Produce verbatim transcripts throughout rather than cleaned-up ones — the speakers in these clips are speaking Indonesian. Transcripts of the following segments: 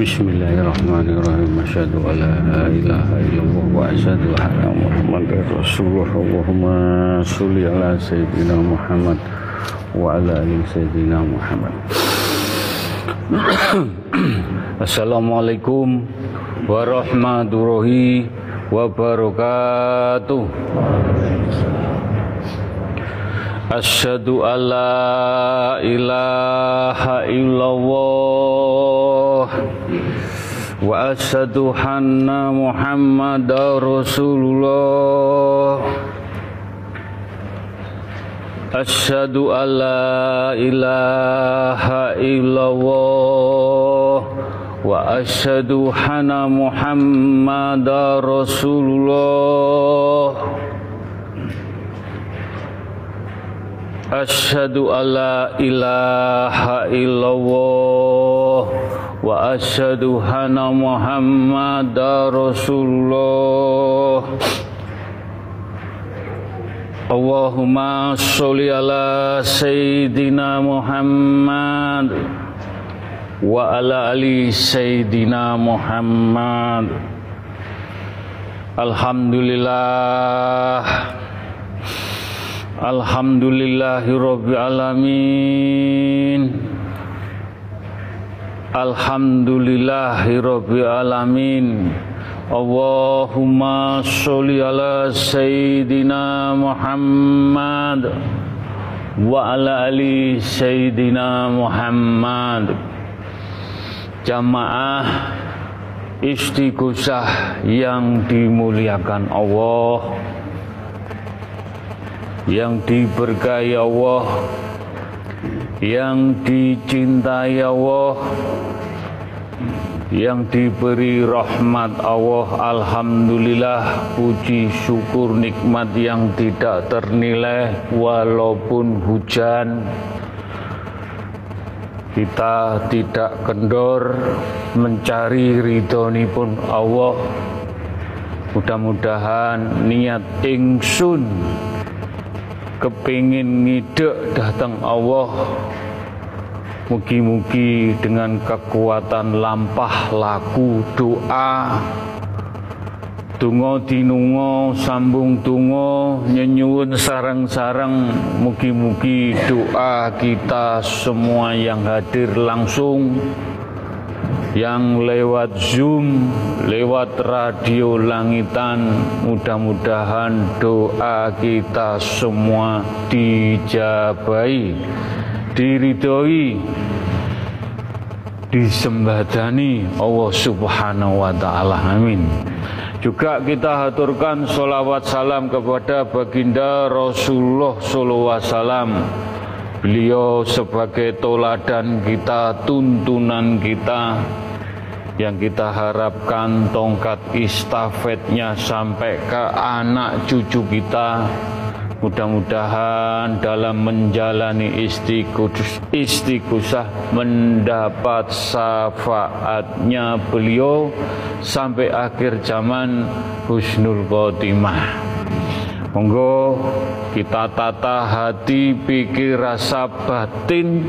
Bismillahirrahmanirrahim. Asyhadu an la ilaha illallah wa asyhadu anna Muhammadar Rasulullah. Allahumma sholli ala sayyidina Muhammad wa ala ali sayyidina Muhammad. Assalamualaikum warahmatullahi wabarakatuh. Asyhadu an la ilaha illallah wa asyhadu anna Muhammadar Rasulullah. Asyhadu an la ilaha illallah wa asyhadu anna Muhammadar Rasulullah. Asyhadu an la ilaha illallah wa asyhadu anna Muhammadar Rasulullah. Allahumma sholli ala sayyidina Muhammad wa ala ali sayyidina Muhammad. Alhamdulillah Alhamdulillahirabbil alamin. Alhamdulillahirabbil alamin. Allahumma sholli ala sayyidina Muhammad wa ala ali sayyidina Muhammad. Jamaah Istighosah yang dimuliakan Allah, yang diberkahi Allah, yang dicintai Allah, yang diberi rahmat Allah. Alhamdulillah, puji syukur nikmat yang tidak ternilai. Walaupun hujan, kita tidak kendor mencari ridhonipun Allah. Mudah-mudahan niat ingsun kepingin ngidek datang Allah, mugi-mugi dengan kekuatan lampah laku doa, donga dinunga sambung donga nyenyuwun sareng-sareng. Mugi-mugi doa kita semua yang hadir langsung, yang lewat Zoom, lewat radio langitan, mudah-mudahan doa kita semua dijabahi, diridhoi, disembadani Allah Subhanahu wa ta'ala. Amin. Juga kita haturkan sholawat salam kepada baginda Rasulullah sallallahu alaihi wasallam. Beliau sebagai toladan kita, tuntunan kita, yang kita harapkan tongkat istafetnya sampai ke anak cucu kita. Mudah-mudahan dalam menjalani istighosah mendapat syafaatnya beliau sampai akhir zaman husnul khotimah. Monggo kita tata hati, pikir, rasa batin,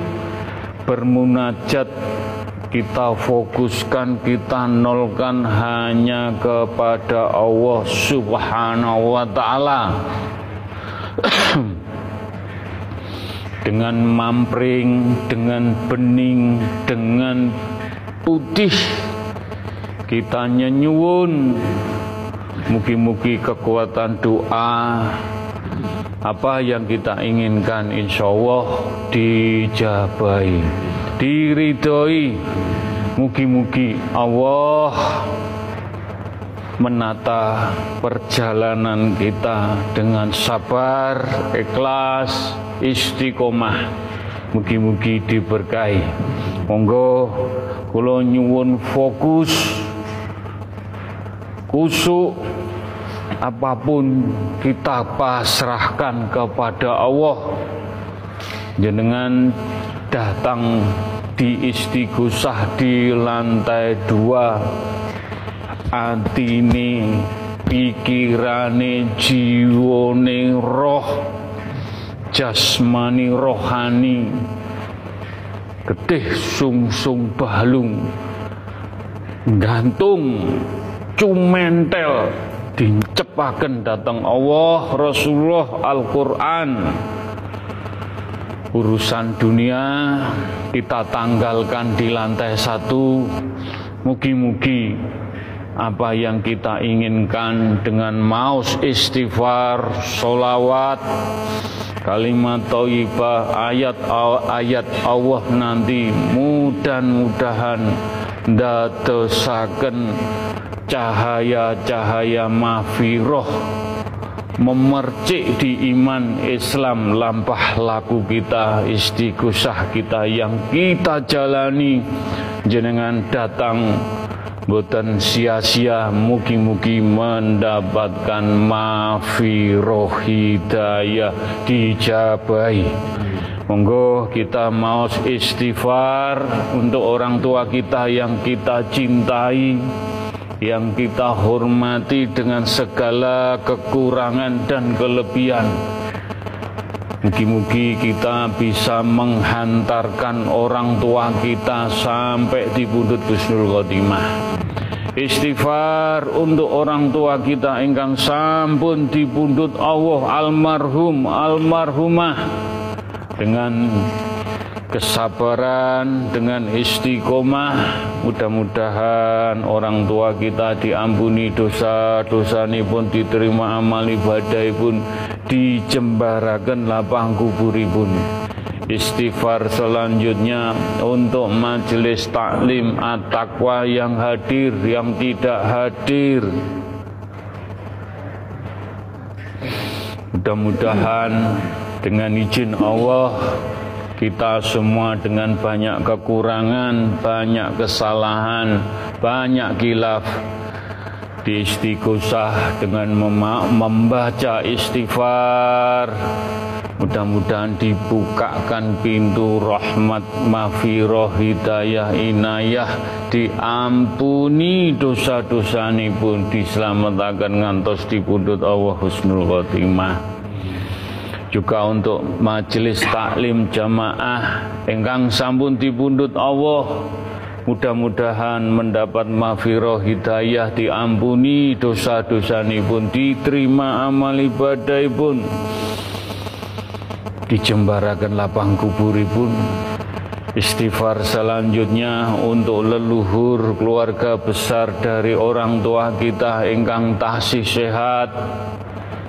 bermunajat kita fokuskan, kita nolkan hanya kepada Allah Subhanahu wa ta'ala. Dengan mampring, dengan bening, dengan putih, kita nyenyuun mugi-mugi kekuatan doa apa yang kita inginkan insya Allah dijabai, diridhoi. Mugi-mugi Allah menata perjalanan kita dengan sabar, ikhlas, istiqomah. Mugi-mugi diberkahi. Monggo kula nyuwun fokus, kusuk, apapun kita pasrahkan kepada Allah. Jenengan datang di Istighosah di lantai dua. Atine, pikirane, jiwane, roh, jasmani, rohani, getih sungsung balung, gantung, cumentel, dicepaken datang Allah, Rasulullah, Al-Quran. Urusan dunia kita tanggalkan di lantai satu. Mugi-mugi apa yang kita inginkan dengan maus istighfar, sholawat, kalimat thayyibah, ayat-ayat Allah nanti mudah-mudahan ndadosaken cahaya-cahaya mafiroh memercik di iman Islam lampah laku kita, istighosah kita yang kita jalani. Jenengan datang boten sia-sia, mugi-mugi mendapatkan mafiroh hidayah dijabai. Monggo kita mau istighfar untuk orang tua kita yang kita cintai, yang kita hormati dengan segala kekurangan dan kelebihan. Mugi-mugi kita bisa menghantarkan orang tua kita sampai di pundut husnul khotimah. Istighfar untuk orang tua kita ingkang sampun di pundut Allah almarhum almarhumah dengan kesabaran, dengan istiqomah. Mudah-mudahan orang tua kita diampuni dosa-dosani pun, diterima amal ibadah pun, dijembaraken lapang kuburipun. Istighfar selanjutnya untuk majelis taklim at-taqwa yang hadir, yang tidak hadir. Mudah-mudahan dengan izin Allah, kita semua dengan banyak kekurangan, banyak kesalahan, banyak khilaf, di istighosah dengan membaca istighfar, mudah-mudahan dibukakan pintu rahmat, mafiroh, hidayah, inayah, diampuni dosa-dosani pun, diselamatkan ngantos di pundhut Allah husnul khotimah. Juga untuk majelis taklim jamaah ingkang sampun dipundhut Allah, mudah-mudahan mendapat mafiroh hidayah, diampuni dosa-dosanipun, diterima amal ibadahipun, dijembaraken lapang kuburipun. Istighfar selanjutnya untuk leluhur keluarga besar dari orang tua kita ingkang taksih sehat.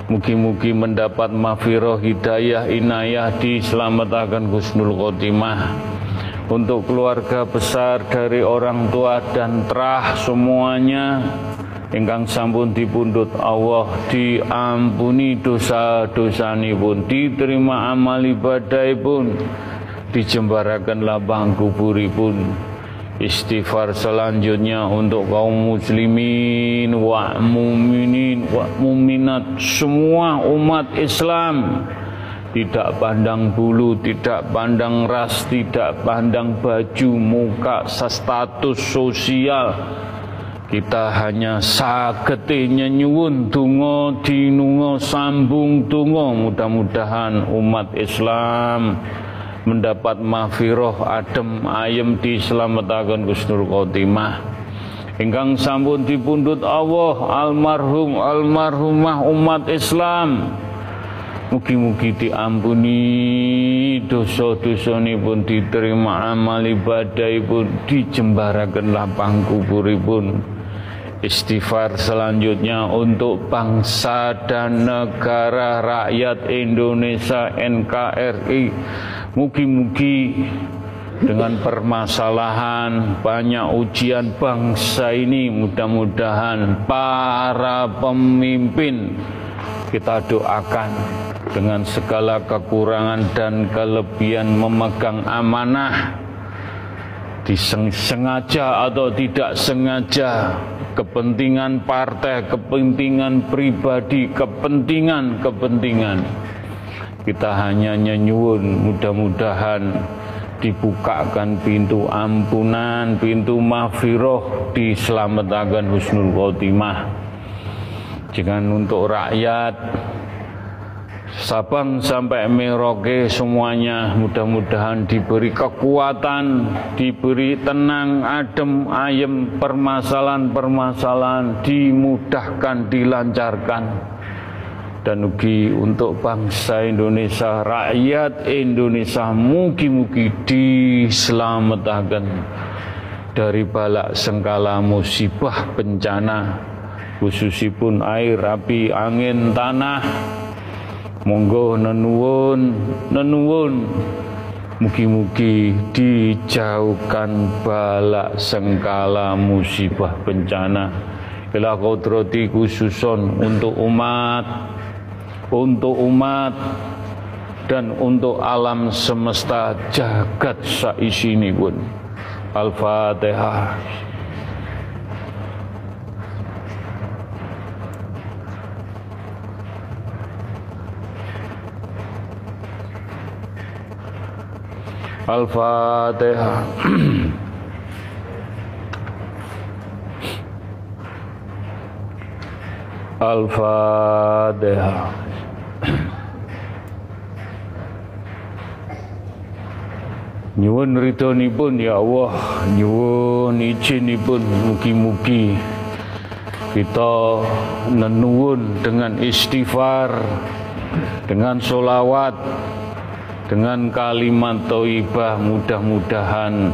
Mugi-mugi mendapat mafiroh hidayah inayah, diselamatkan husnul khotimah. Untuk keluarga besar dari orang tua dan terah semuanya ingkang sampun dipundhut Allah, diampuni dosa-dosanipun, diterima amal ibadahipun, dijembaraken lapang kuburipun. Istighfar selanjutnya untuk kaum muslimin wa muminin wa muminat, semua umat Islam, tidak pandang bulu, tidak pandang ras, tidak pandang baju, muka, status sosial. Kita hanya sagete nyenyuwun donga dinunga sambung donga. Mudah-mudahan umat Islam mendapat mafiroh adem ayem, diselamatkan husnul khotimah. Ingkang sampun dipundhut Allah almarhum almarhumah umat Islam, mugi-mugi diampuni dosa-dosanipun, diterima amal ibadahipun, dijembaraken lapang kuburipun. Istighfar selanjutnya untuk bangsa dan negara rakyat Indonesia N K R I. Mugi-mugi dengan permasalahan, banyak ujian bangsa ini, mudah-mudahan para pemimpin kita doakan dengan segala kekurangan dan kelebihan memegang amanah, disengaja atau tidak sengaja, kepentingan partai, kepentingan pribadi, kepentingan-kepentingan. Kita hanya nyenyuun, mudah-mudahan dibukakan pintu ampunan, pintu maghfirah, diselamatkan husnul khotimah. Jangan untuk rakyat Sabang sampai Merauke semuanya mudah-mudahan diberi kekuatan, diberi tenang, adem, ayem, permasalahan-permasalahan dimudahkan, dilancarkan. Dan ugi untuk bangsa Indonesia, rakyat Indonesia, mugi-mugi diselamatkan dari balak sengkala musibah bencana, khususipun air, api, angin, tanah. Monggo nenuwun, nenuwun, mugi-mugi dijauhkan balak sengkala musibah bencana. Ila qudrati khususun untuk umat, untuk umat dan untuk alam semesta jagat saisinipun. Al-Fatihah. Al-Fatihah. Al-Fatihah. Nyuwun ridhonipun ya Allah, nyuwun izinipun, mugi-mugi kita nenuwun dengan istighfar, dengan sholawat, dengan kalimat thayyibah, mudah-mudahan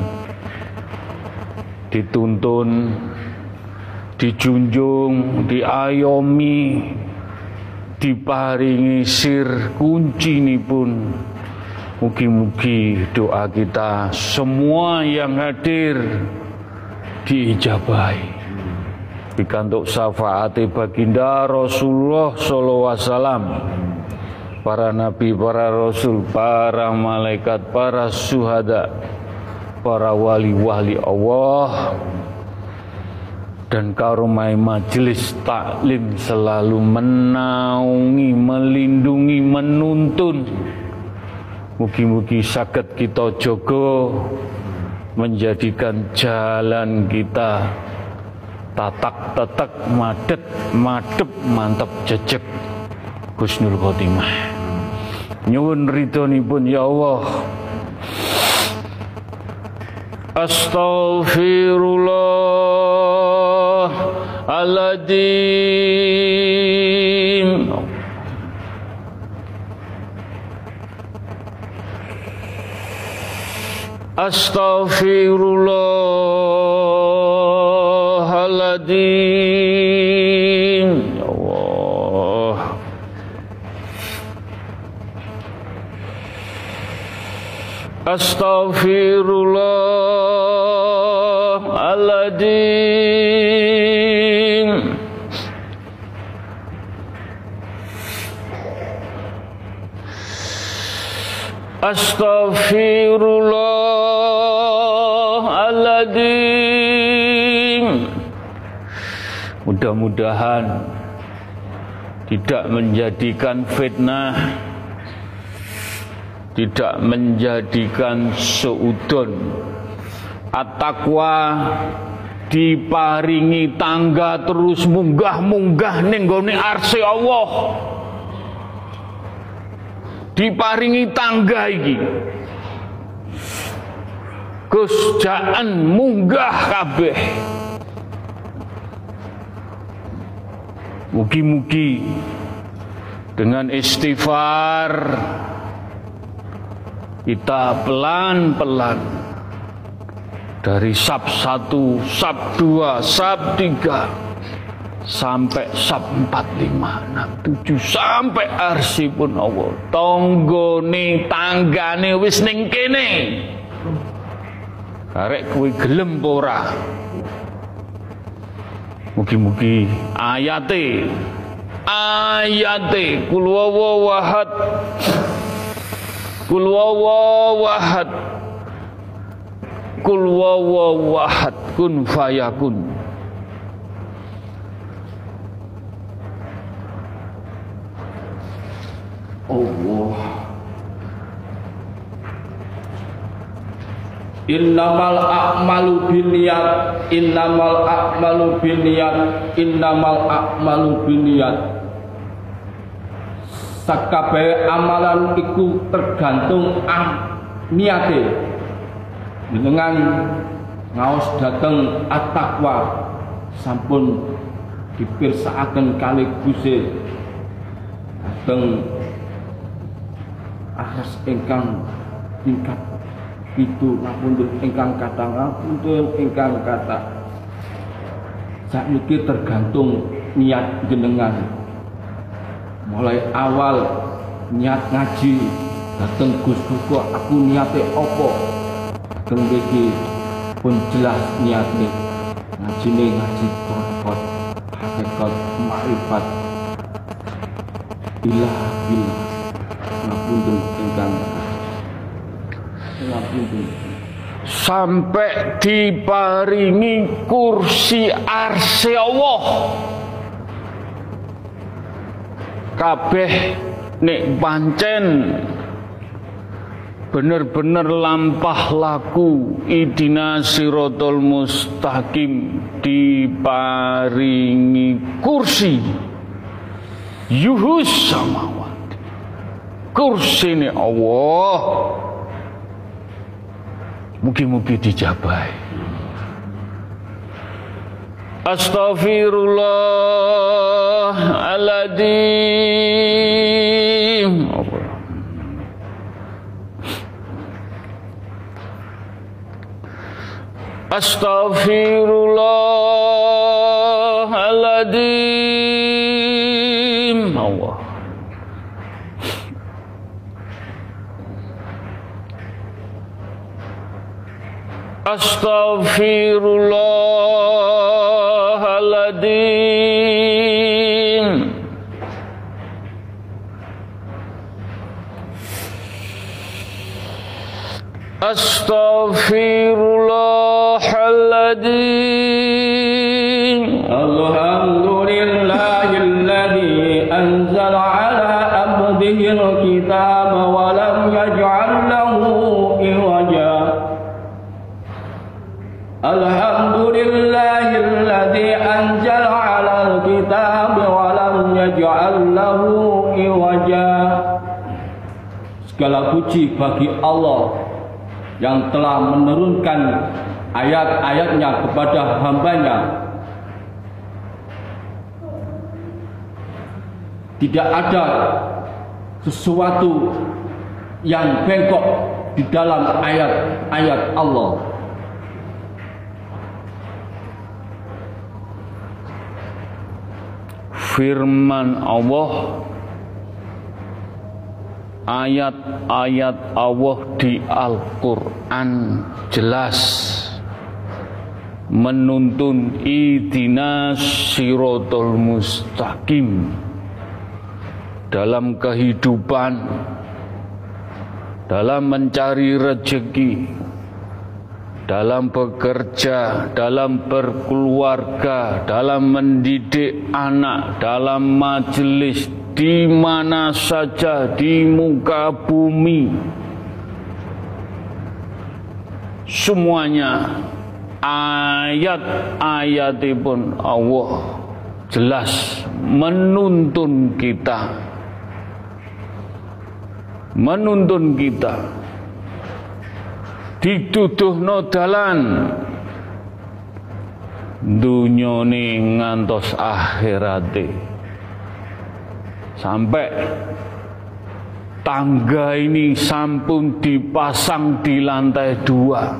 dituntun, dijunjung, diayomi, diparingi sir kuncinipun. Mugi-mugi doa kita semua yang hadir diijabahi. Pikantuk syafaati baginda Rasulullah sallallahu alaihi wasallam, para nabi, para rasul, para malaikat, para syuhada, para wali-wali Allah, dan karomai majelis taklim selalu menaungi, melindungi, menuntun. Mugi-mugi saged kita jaga, menjadikan jalan kita tatak-tatak, madet, madep, mantep, jejeg, husnul khotimah. Nyuwun ridhonipun ya Allah. Astaghfirullahaladzim. Astaghfirullahaladzim. Ya Allah. Astaghfirullahaladzim. Astaghfirullahaladzim. Mudah-mudahan tidak menjadikan fitnah, tidak menjadikan seudon. At-taqwa diparingi tangga terus munggah-munggah ning nggone arsy Allah. Diparingi tangga iki. Kusjaan munggah kabeh. Mugi-mugi dengan istighfar kita pelan-pelan dari sab satu, sab dua, sab tiga sampai sab empat lima enam tujuh sampai arsi pun Allah. Tonggone tanggane wis ning kene. Karek kuwi gelem ora. Mugi-mugi ayate ayate kul wawa wahad kul wawa wahad kul wawa wahad kun fayakun. Allah innamal a'malu binniyat innamal a'malu binniyat innamal a'malu binniyat. Sakabeh amalan iku tergantung ang niate dengan ngaos dateng at-taqwa sampun dipirsakaken kalih Gusti dateng akhas engkang tingkat itu namun engkang kata ngapunten engkang kata sakniki tergantung niat jenengan. Mulai awal niat ngaji dateng Gusti aku niate apa teng iki pun jelas niate ngajine ngaji tokot hakikat makrifat ilah billah sampai diparingi kursi arsy Allah. Kabeh nek pancen bener-bener lampah laku idina sirotol mustaqim diparingi kursi yuhus sama kursi ini Allah. Mugi-mugi dijabai. Astaghfirullahaladzim. Astaghfirullahaladzim. Allah. Astaghfirullahaladzim. Astaghfirullahaladzim. Alhamdulillahilladzi anzala ala abdihil kitaba wa lam yaj'al lahu iwaja. Alhamdulillahilladzi anzala 'alal kitabi wa lam yaj'al lahu iwaja. Segala puji bagi Allah yang telah menurunkan ayat-ayatnya kepada hambanya. Tidak ada sesuatu yang bengkok di dalam ayat-ayat Allah. Firman Allah, ayat-ayat Allah di Al-Quran jelas menuntun ihdinas sirotol mustaqim dalam kehidupan, dalam mencari rezeki, dalam bekerja, dalam berkeluarga, dalam mendidik anak, dalam majelis, di mana saja di muka bumi. Semuanya ayat-ayatipun Allah jelas menuntun kita, menuntun kita. Dituduhno dalan dunyane ngantos akhirate. Sampai tangga ini sampun dipasang di lantai dua.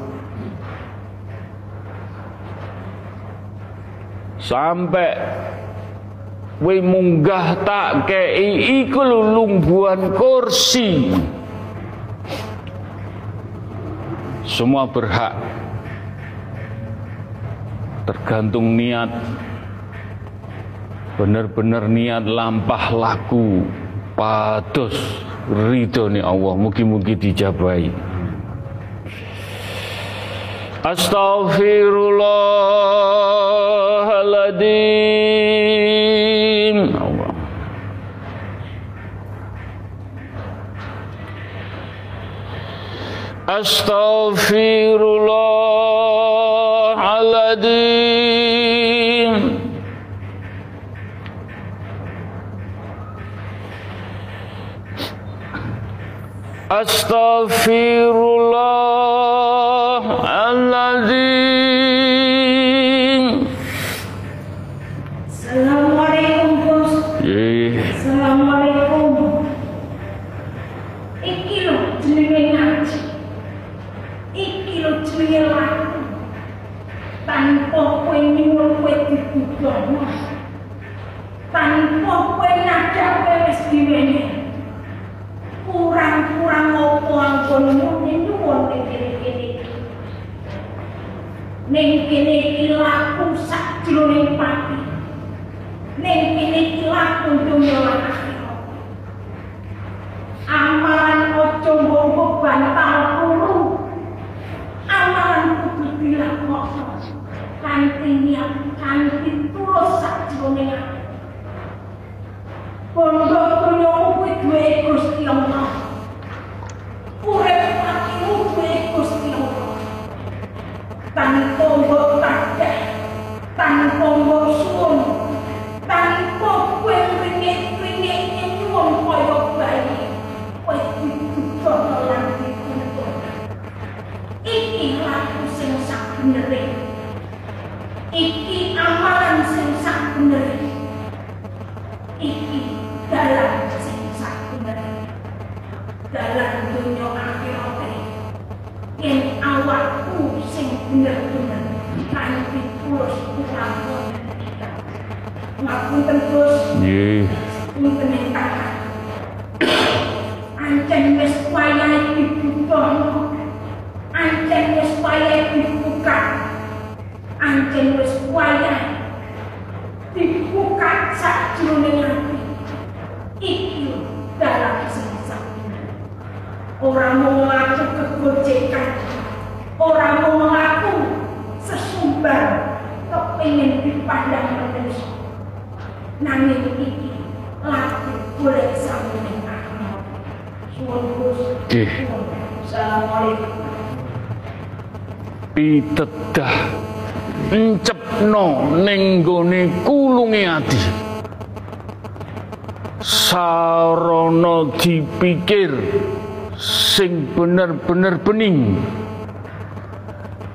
Sampai we munggah tak kei iku lungguhan kursi. Semua berhak, tergantung niat. Bener-bener niat lampah laku pados ridhone Allah, mugi-mugi dijabahi. Astaghfirullahaladzim. Allah. Astaghfirullahaladzim. Astaghfirullahaladzim. Assalamualaikum, Bos. Ye. Assalamualaikum. Iki lho jenenge ngaji. Iki lho jenenge laku. Tanpa kowe nyuwun kowe dibutuhno. Tanpa kowe ngadeg kowe wis diwene. Kurang-kurang opo anggonmu nyuwun ning kene-kene. Ning kene iki laku sak jroning pati. Ning kene iki laku dunya lan akhirat. Amalan ojo ngombo bantal kuru. Amalan kudu dilakokno kanthi niat kanthi tulus sak jroning ati. Pondok dunya kuwi duwe Gusti Allah. Urip atimu duwe Gusti Allah. Tanpa mbok takeh, tanpa mbok suwun, tanpa kowe ngene-ngene nyuwun kaya bayi, kowe dituntut lan dituntut. Iki laku sing sak benere. Iki amalan sing sak benere. Iki dalam sing sakbenere dalam dunia akhirat yen awakku sing bener-bener kanthi tulus utama ngapunten Gus nggih punten ingkang ancen wis wayahe dibuka ancen wis wayahe dibuka ancen wis wayahe dibuka sak jroning ati. Iki dalam sesak ora mau ngaku kegojekan, ora mau ngaku sesumbar kepengin dipandang manusia, nanging iki laku golek sampeyan akeh. Suwun Gusti. Assalamualaikum. Pitedah ncepno ning gone kulunge ati, sarana dipikir sing bener-bener bening,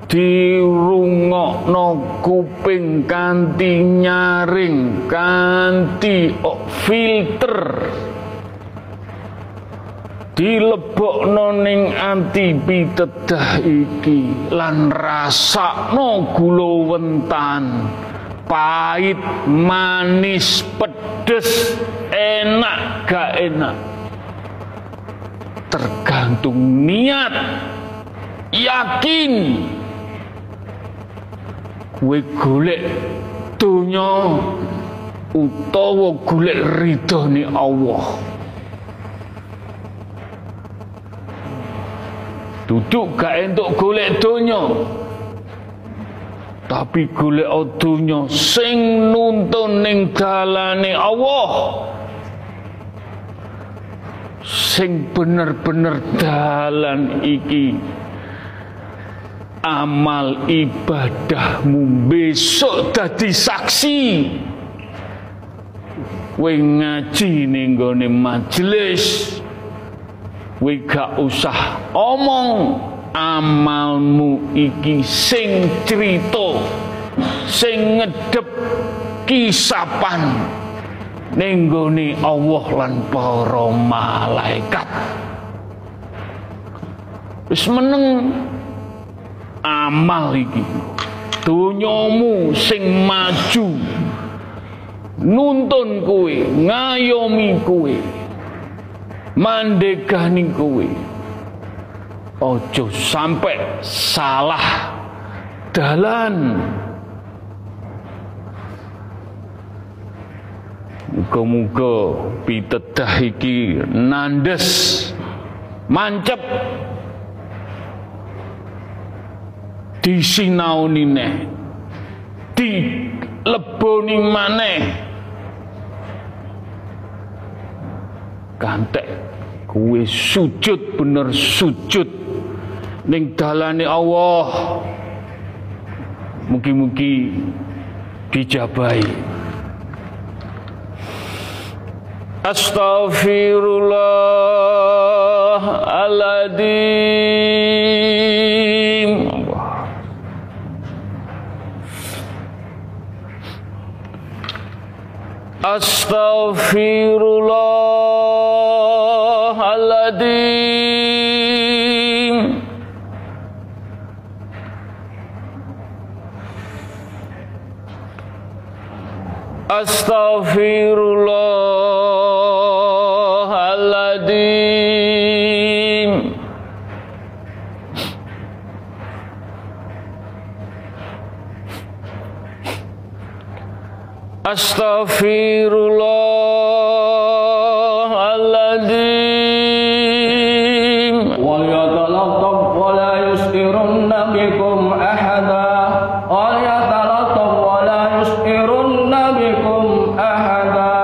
dirungokno kuping kanthi nyaring kanthi filter, dilebokno ning ati pitedah iki lan rasakno gulawentan pahit manis pedes enak gak enak, tergantung niat yakin kowe golek donya utawa golek ridhone Allah. Duduk gak entuk golek donya, tapi golek donya sing nuntun ning dalane Allah, sing bener-bener dalan iki. Amal ibadahmu besok dadi saksi. Kowe ngaji ning gone majelis, kowe gak usah omong, amalmu iki sing crito, sing ngedep kisapan ning gone Allah lan para malaikat. Wis meneng amal iki, dunyamu sing maju nuntun kuwi, ngayomi kuwi, mandegani kuwi. Ojo sampai salah dalan. Muga-muga pitedah iki nandes mancep disinaoni neh, dileboni maneh, kantek kuwe sujud bener sujud ning dalane Allah. Mugi-mugi dijabahi. Astaghfirullahaladzim. Astaghfirullahaladzim. Astaghfirullah. Astaghfirullahaladzim. Wa yatalattaf wa la yusirunna bikum ahada. Wa yatalattaf wa la yusirunna bikum ahada.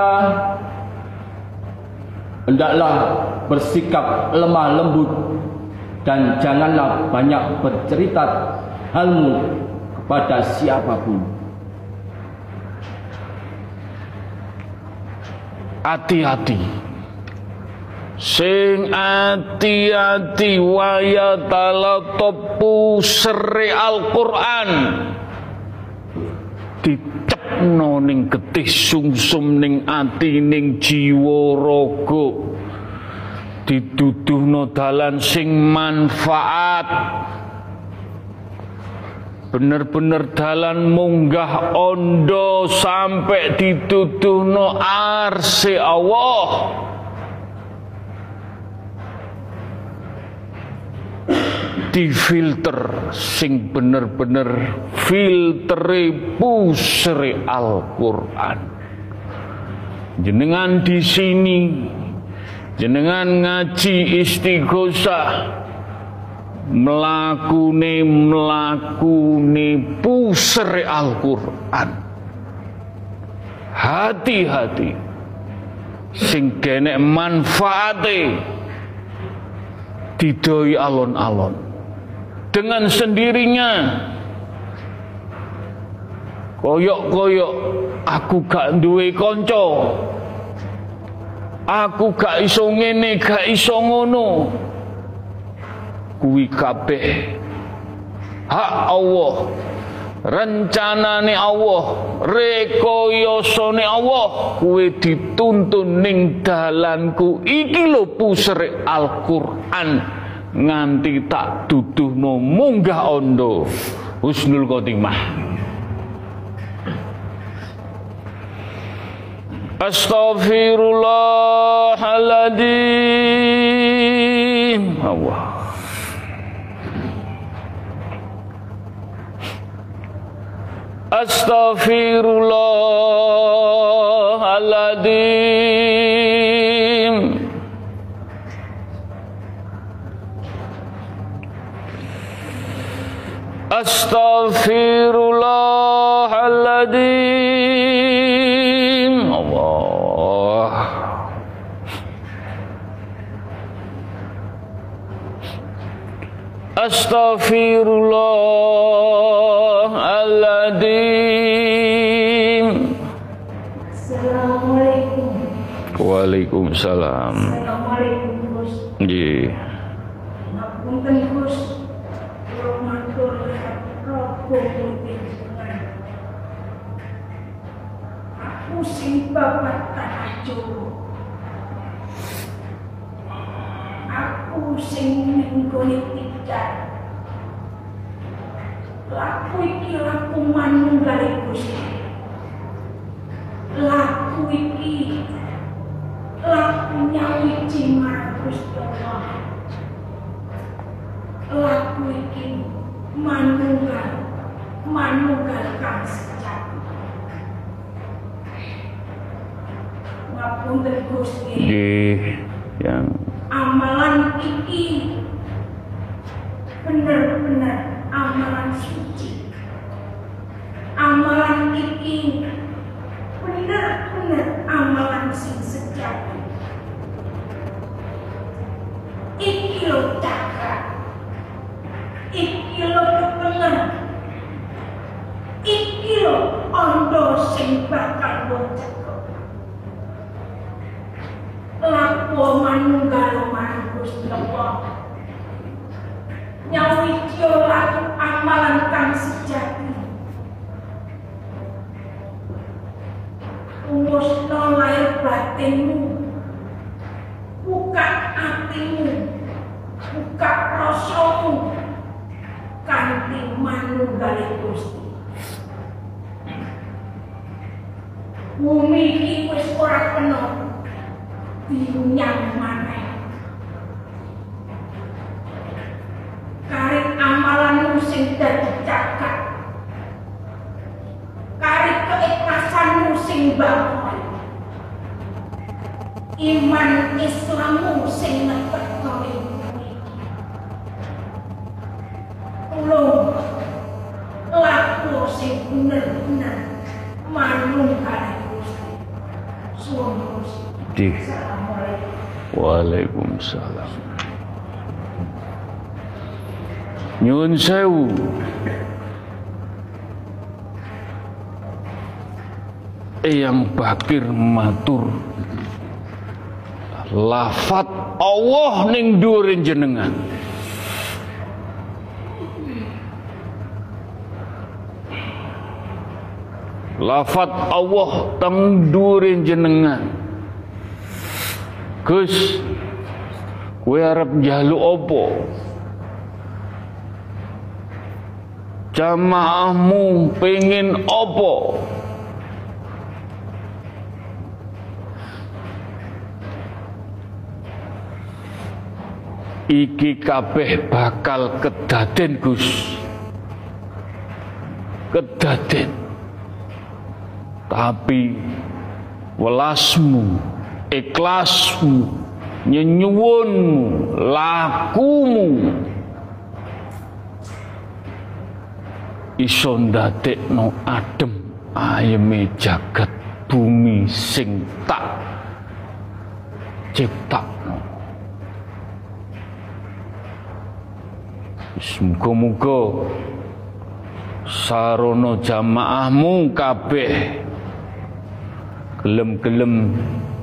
Hendaklah bersikap lemah lembut dan janganlah banyak bercerita halmu kepada siapapun. Hati-hati, sing hati-hati, waya talatopu seri Al-Quran dicepno ning getih sungsum ning ati ning jiwa raga, diduduhno dalan sing manfaat, bener-bener dalan munggah ondo sampai dituduhno arse Allah. Difilter sing bener-bener filtere pusri Al-Quran. Jenengan di sini, jenengan ngaji istighosah, melakune melakune pusri Al-Quran. Hati-hati sing genek manfaate didoi alon-alon dengan sendirinya, koyok-koyok aku gak duwe konco, aku gak iso ngene, gak iso ngono. Kuwi kabeh hak Allah, rencanane Allah, rekayasane Allah. Kuwi dituntun ning dalanku iki lho pusre Al-Quran, nganti tak duduhno munggah ondo husnul khotimah. Astaghfirullahaladzim. Allah. Astaghfirullahaladzim. Astaghfirullahaladzim. Allah. Astaghfirullahaladzim. Assalamualaikum. Waalaikumsalam. Assalamualaikum Gus. Nggih. Ngapunten Gus. Kula matur nuwun. Aku sing bapak tahajud. Aku sing nggone laku iki laku manunggal Gusti. Laku wiki lakunya wiki mantus doa laku wiki manunggal manunggalkan sejati ngapun tergusnya yang amalan iki benar-benar amalan suci. Amalan iki benar-benar amalan sing sejati. Iki lo cakra, iki lo kepengen, iki lo ondo sing bakal bocok. Laku manunggal manus lepok. Nyawi laku amalan kang sejati. Ngusno lahir batinmu, buka hatimu, buka rasamu, kanthi manunggal Gusti. Bumi iki wis ora kena dinyang maneh. Karep amalanmu sing dadi cakak. Karep keikhlasanmu sing bangun, iman Islammu sing ngetokno ing bumi. Tulung laku sing bener-bener manunggal Gusti. Suwun Gusti. Waalaikumsalam. Nyuwun sewu. Eyang Bakir matur lafat Allah ning dhuwure jenengan lafat Allah teng dhuwure jenengan Gus kowe arep njaluk apa jamaahmu pengin apa iki kabeh bakal kedaden Gus kedaden tapi welasmu ikhlasmu nyenyuwunmu lakumu iso ndadekno adem ayeme jagat bumi sing tak ciptakno. Muga-muga sarana jamaahmu kabeh gelem-gelem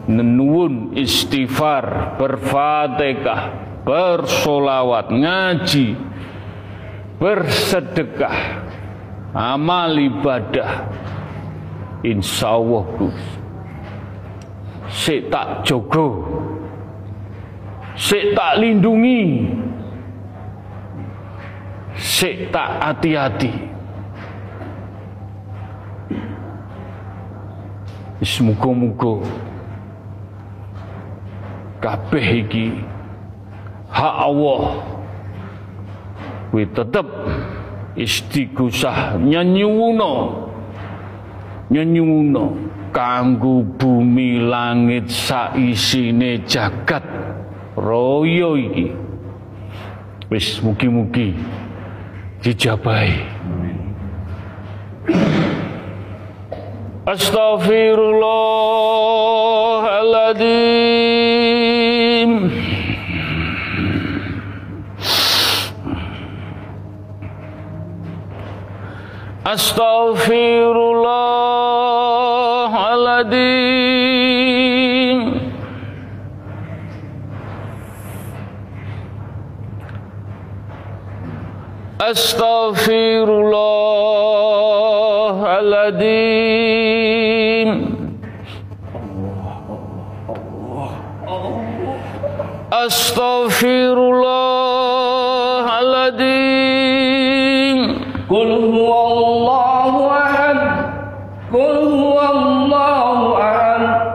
nenuwun istighfar, berfatihah, bersolawat, ngaji, bersedekah, amal ibadah. Insyaallah Gus. Sik tak jaga. Sik tak lindungi. Sik tak hati-hati. Muga-muga kabeh iki hak Allah. Kuwi tetep istighosah nyuwuno. Nyuwuno kanggo bumi langit saisine jagat raya iki. Wis mugi-mugi dijabahi. Astaghfirullahaladzim. Astaghfirullahaladzim. Astaghfirullahaladzim. Astaghfirullahaladzim. Qul huwallahu ahad. Qul huwallahu ahad.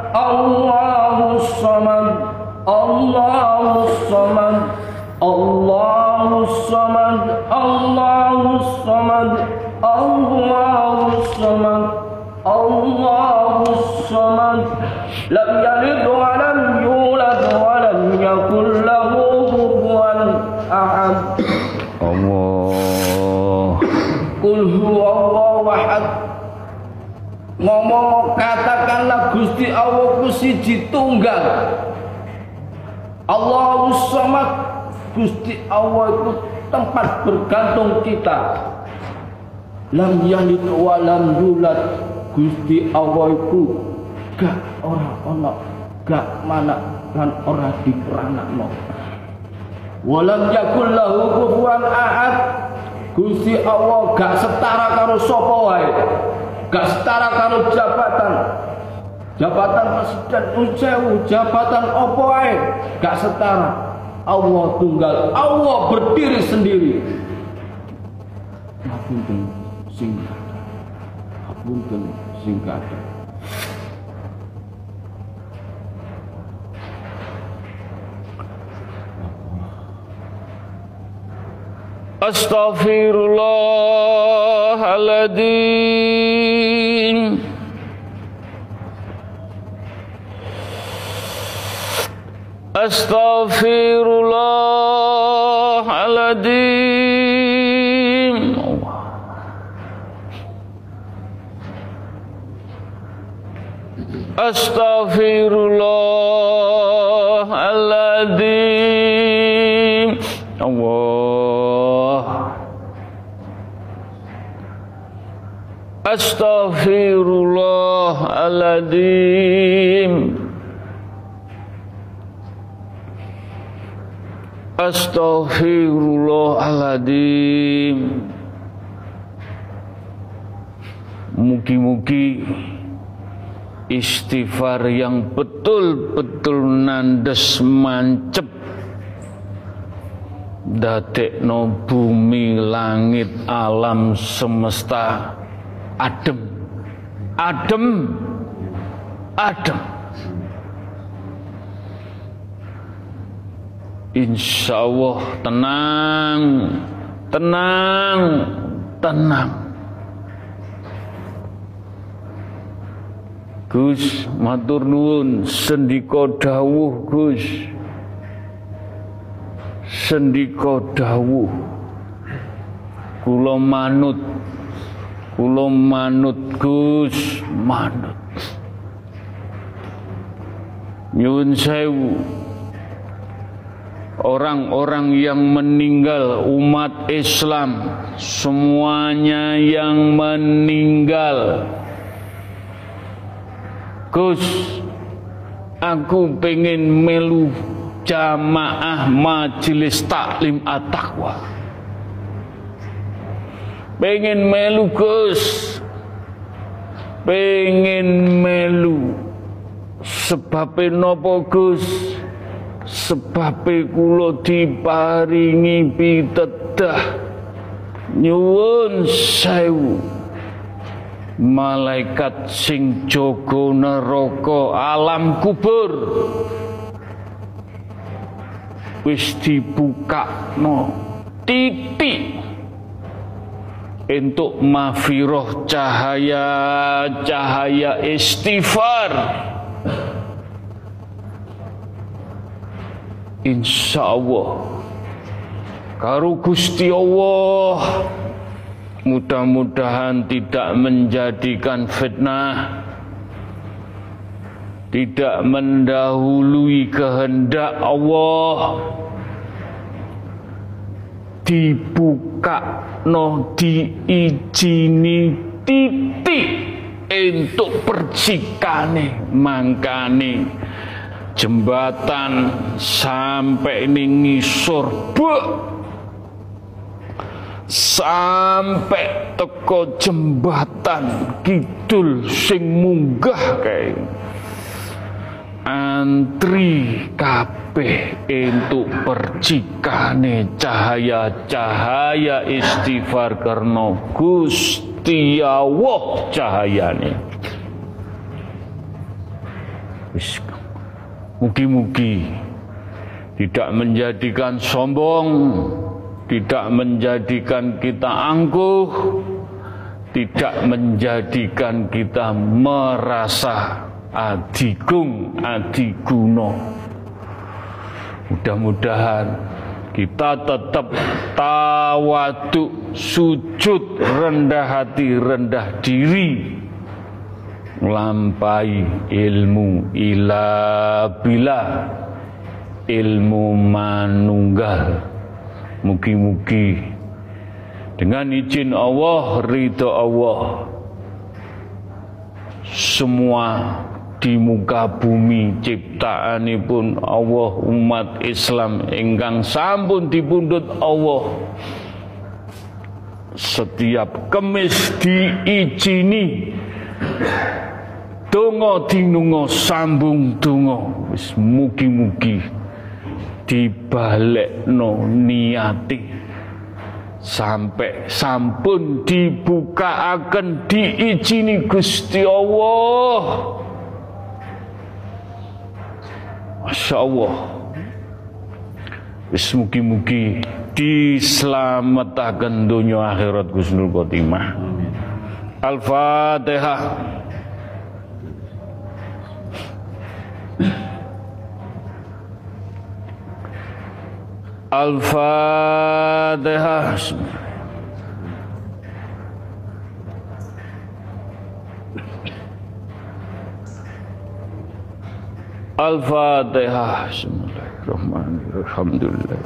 الصمد الله الصمد لم يلد ولم يولد ولم يكن له كفوا أحد الله قل هو الله أحد. Ngomong katakanlah Gusti Allahku siji tunggal. Allahus Samad, Gusti Allah itu tempat bergantung kita. Lam yalid wa lam yulad, Gusti Allah itu gak ora ono, gak mana dan ora diperanakno. Wa lam yakul lahu kufuwan ahad, Gusti Allah gak setara karo sapa wae. Gak setara karo jabatan jabatan presiden ucewu jabatan opo ae gak setara. Allah tunggal, Allah berdiri sendiri. Ngapunten sing kada, ngapunten sing kada. Astaghfirullahaladzim. Astaghfirullahaladzim. Astaghfirullahaladzim. Allah. Astaghfirullahaladzim. Astaghfirullahaladzim. Mugi-mugi istighfar yang betul-betul nandes mancep dadekno bumi langit alam semesta adem adem adem. Insya Allah tenang, tenang, tenang. Gus matur nuwun, sendika dawuh Gus, sendika dawuh. Kula manut, kula manut Gus, manut. Nyuwun sewu. Orang-orang yang meninggal, umat Islam, semuanya yang meninggal. Gus, aku pengen melu jamaah majelis taklim at-taqwa. Pengen melu Gus, pengen melu. Sebabnya nopo Gus? Sebabe kula diparingi pitedah. Nyuwun sewu. Malaikat sing jaga neraka alam kubur wis dibukakno titik entuk mafiroh cahaya-cahaya istighfar. Insya Allah karo Gusti Allah mudah-mudahan tidak menjadikan fitnah, tidak mendahului kehendak Allah. Dibuka no diijini titik entuk percikane mangkane jembatan sampai ini ngisor buk sampai teko jembatan kidul sing munggah kae antri kabeh entuk percikane cahaya-cahaya istighfar karena Gusti Allah cahayane. Wis mugi-mugi tidak menjadikan sombong, tidak menjadikan kita angkuh, tidak menjadikan kita merasa adigung adiguna. Mudah-mudahan kita tetap tawadhu, sujud rendah hati, rendah diri, melampaui ilmu ila bila, ilmu manunggal. Mugi-mugi dengan izin Allah, ridha Allah, semua di muka bumi ciptaanipun Allah, umat Islam ingkang sampun dipundhut Allah setiap Kemis diijini donga dinunga sambung donga. Wis mugi-mugi dibalekno niati sampai sampun dibuka akan diijini Gusti Allah. Masya Allah, wis mugi-mugi dislametaken dunia akhirat husnul khotimah. Al-Fatihah. Al-Fatihah. Al-Fatihah. Bismillahirrahmanirrahim. Alhamdulillah.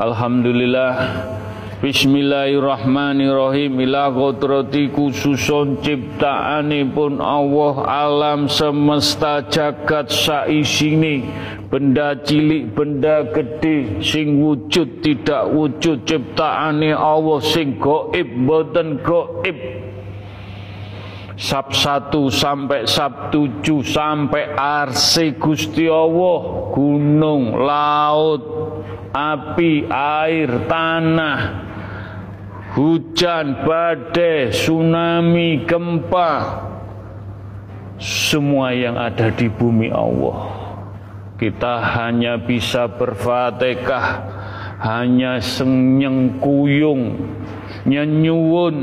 Alhamdulillah. Bismillahirrahmanirrahim. Ila qudrati khususun ciptaanipun Allah alam semesta jagat saisine, benda cilik benda gede, sing wujud tidak wujud, ciptaane Allah, sing gaib boten gaib. Sab satu sampai sab tujuh sampai arsi Gusti Allah, gunung, laut, api, air, tanah, hujan, badai, tsunami, gempa, semua yang ada di bumi Allah. Kita hanya bisa berfatihah, hanya senyengkuyung, nyenyuwun.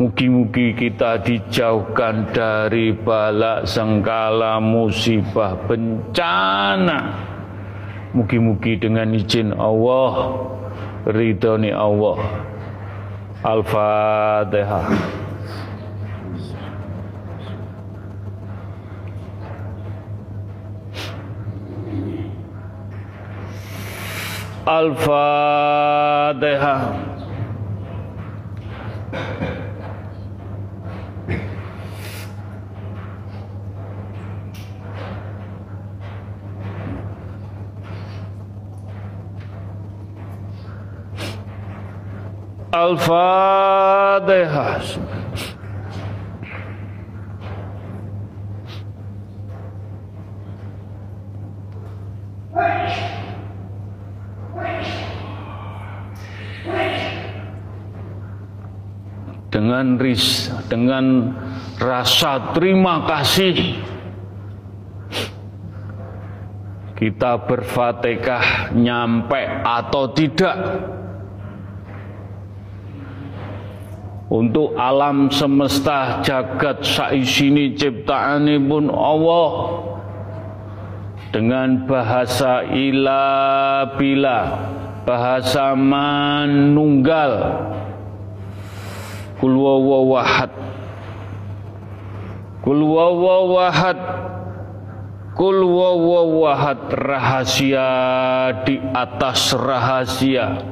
Mugi-mugi kita dijauhkan dari bala sengkala, musibah, bencana. Mugi-mugi dengan izin Allah, ridhoni Allah. Al-Fatihah. Al-Fatihah. Al-Fatihah. Dengan ris, dengan rasa terima kasih, kita berfatihah nyampe atau tidak. Untuk alam semesta jagat saisini ciptaanipun Allah, dengan bahasa ila bila, bahasa manunggal, kul huwallahu ahad, kul huwallahu ahad, kul huwallahu ahad, rahasia di atas rahasia.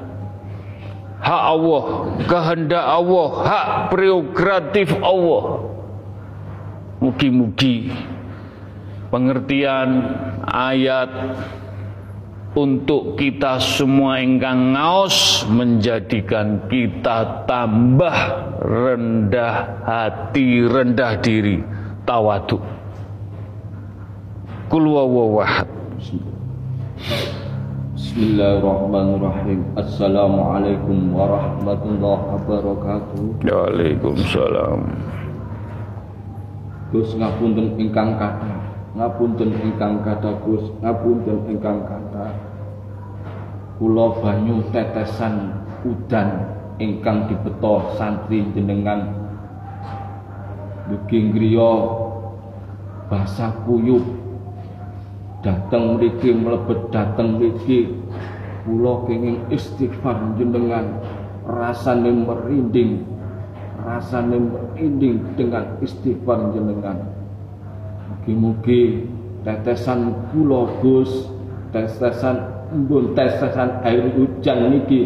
Hak Allah, kehendak Allah, hak prerogatif Allah. Mugi-mugi pengertian ayat untuk kita semua ingkang ngaos menjadikan kita tambah rendah hati, rendah diri, tawadhu. Kul huwallahu ahad. Bismillahirrahmanirrahim. Assalamualaikum warahmatullahi wabarakatuh. Waalaikumsalam. Gus ngapunten ingkang kata, ngapunten ingkang kata Gus, ngapunten ingkang kata. Kula banyu tetesan udan ingkang dibeto santri jenengan duking griya basah kuyup dateng mriki mlebet dateng mriki kula kenging istighfar jenengan rasane merinding rasane merinding dengan istighfar jenengan. Mugi-mugi tetesan kula Gus tetesan embun tetesan air hujan niki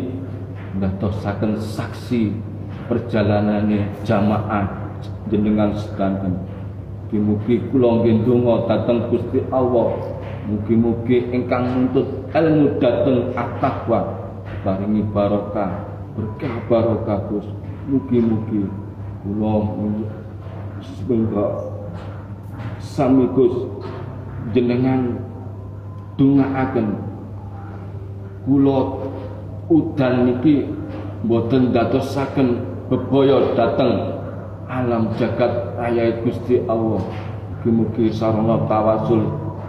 ndadosaken saksi perjalanane jamaah jenengan sedanten. Mugi-mugi kula nggih donga dhateng Gusti Allah. Mugi-mugi ingkang nuntut ilmu dhateng at-taqwa paringi barokah, berkah barokah Gus. Mugi-mugi kula sami Gus jenengan dongaaken kula udan niki mboten ndadosaken bebaya dhateng alam jagat raya Gusti Allah. Mugi-mugi sarana tawasul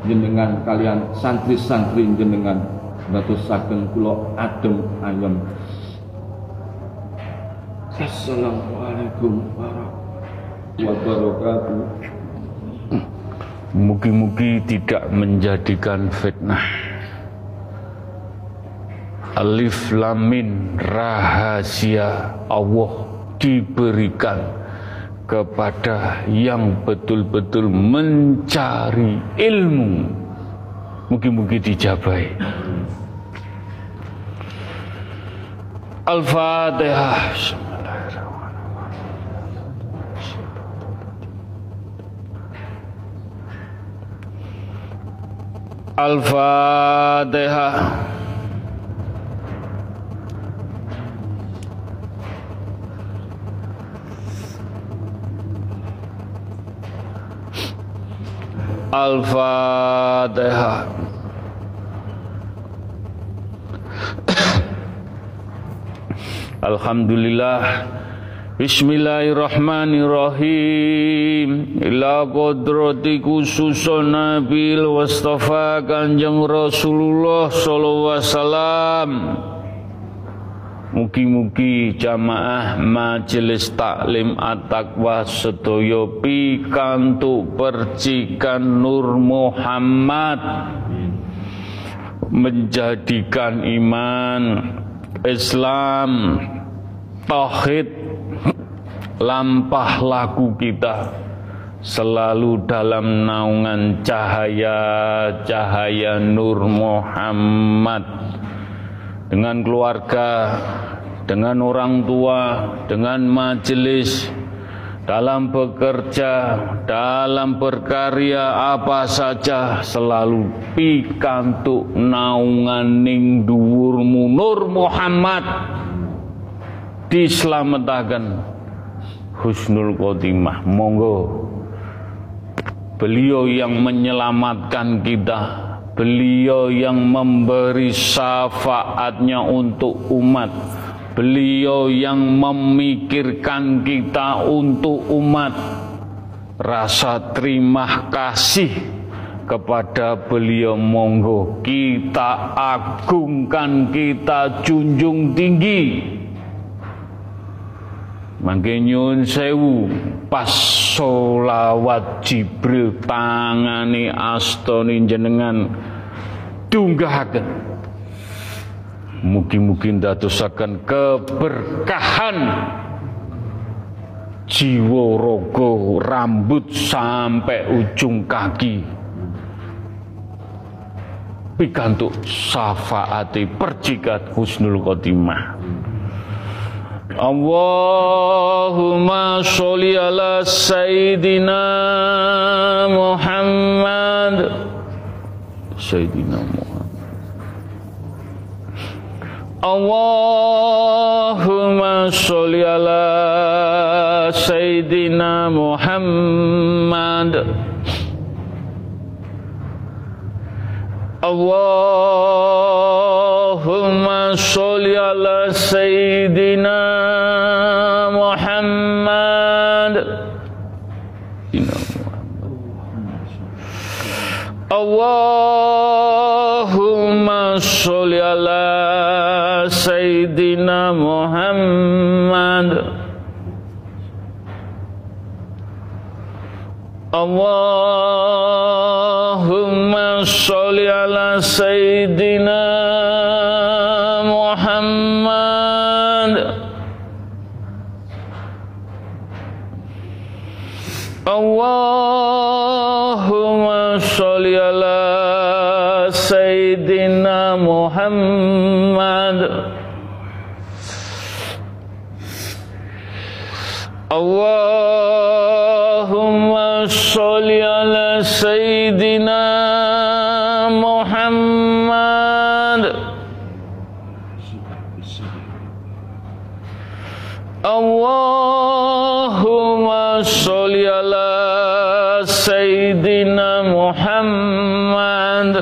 jenengan kalian santri-santri jenengan ndadosaken kula adem ayem. Assalamualaikum warahmatullahi wabarakatuh. Mugi-mugi tidak menjadikan fitnah. Alif Lam Mim, rahasia Allah diberikan kepada yang betul-betul mencari ilmu. Mugi-mugi dijabai. Al-Fatihah. Al-Fatihah. Al-Fatihah. Alhamdulillah. Bismillahirrahmanirrahim. Ila qudrati khususun Nabil Wastafa Kanjeng Rasulullah sallallahu alaihi wasallam. Mugi-mugi jamaah majelis taklim at-taqwa sedaya pikantuk percikan Nur Muhammad, menjadikan iman, Islam, tauhid lampah laku kita selalu dalam naungan cahaya-cahaya Nur Muhammad. Dengan keluarga, dengan orang tua, dengan majelis, dalam bekerja, dalam berkarya apa saja, selalu pikantuk naunganing dhuwurmu Nur Muhammad, dislametaken husnul khotimah. Monggo beliau yang menyelamatkan kita, beliau yang memberi syafaatnya untuk umat, beliau yang memikirkan kita untuk umat. Rasa terima kasih kepada beliau monggo kita agungkan, kita junjung tinggi. Mangke nyuwun sewu pas sholawat Jibril tangane astane jenengan dunggahaken. Mugi-mugi ndadosaken keberkahan jiwa raga rambut sampai ujung kaki. Pikantuk syafaati percikan husnul khotimah. Allahumma sholli ala Sayyidina Muhammad. Sayyidina Muhammad. Allahumma sholli ala Sayyidina Muhammad. Allahumma sholli ala Sayyidina Allahumma sholli ala Sayyidina Muhammad. Allahumma sholli ala sayyidina Muhammad. Allahumma sholli ala sayyidina Muhammad. Allahumma sholli ala sayyidina Muhammad. Allahumma sholli ala sayyidina Muhammad.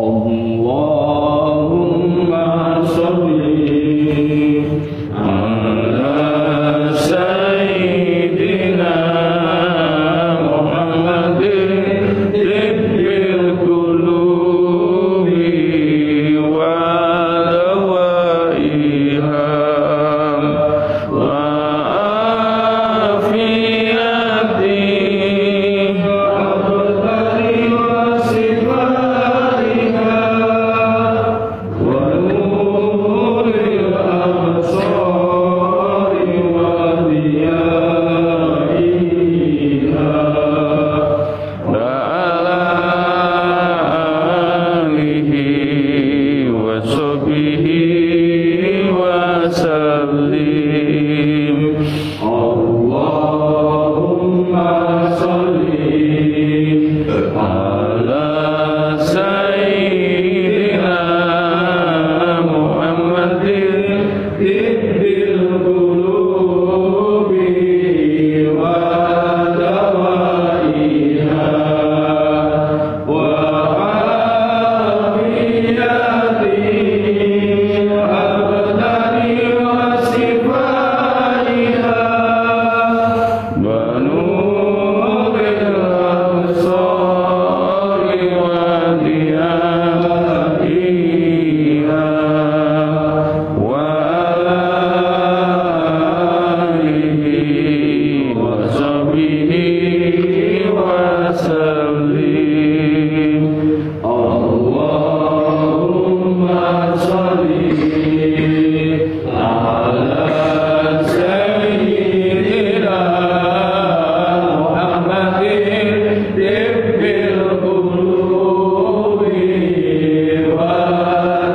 Allahumma sholli ala sayyidina Muhammadin tibbil qulubi wa dawaiha wa afiyati wa qadari wa sifariha wa nuril absari wa diyaiha wa ala alihi wa sahbihi wa sallim. Allahumma sholli ala sayyidina Muhammadin tibbil qulubi wa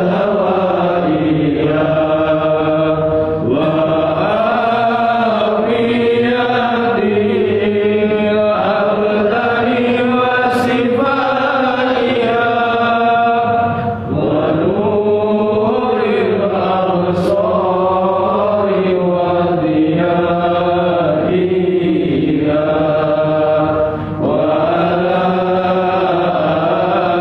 dawaiha wa afiyati wa abdani wa sifaiha wa nuril absari wa diyaiha wa ala alihi wa sahbihi wa sallim. Allahumma sholli ala sayyidina Muhammadin tibbil qulubi wa dawaiha wa afiyati wa abdani wa sifaiha wa nuril absari wa diyaiha wa ala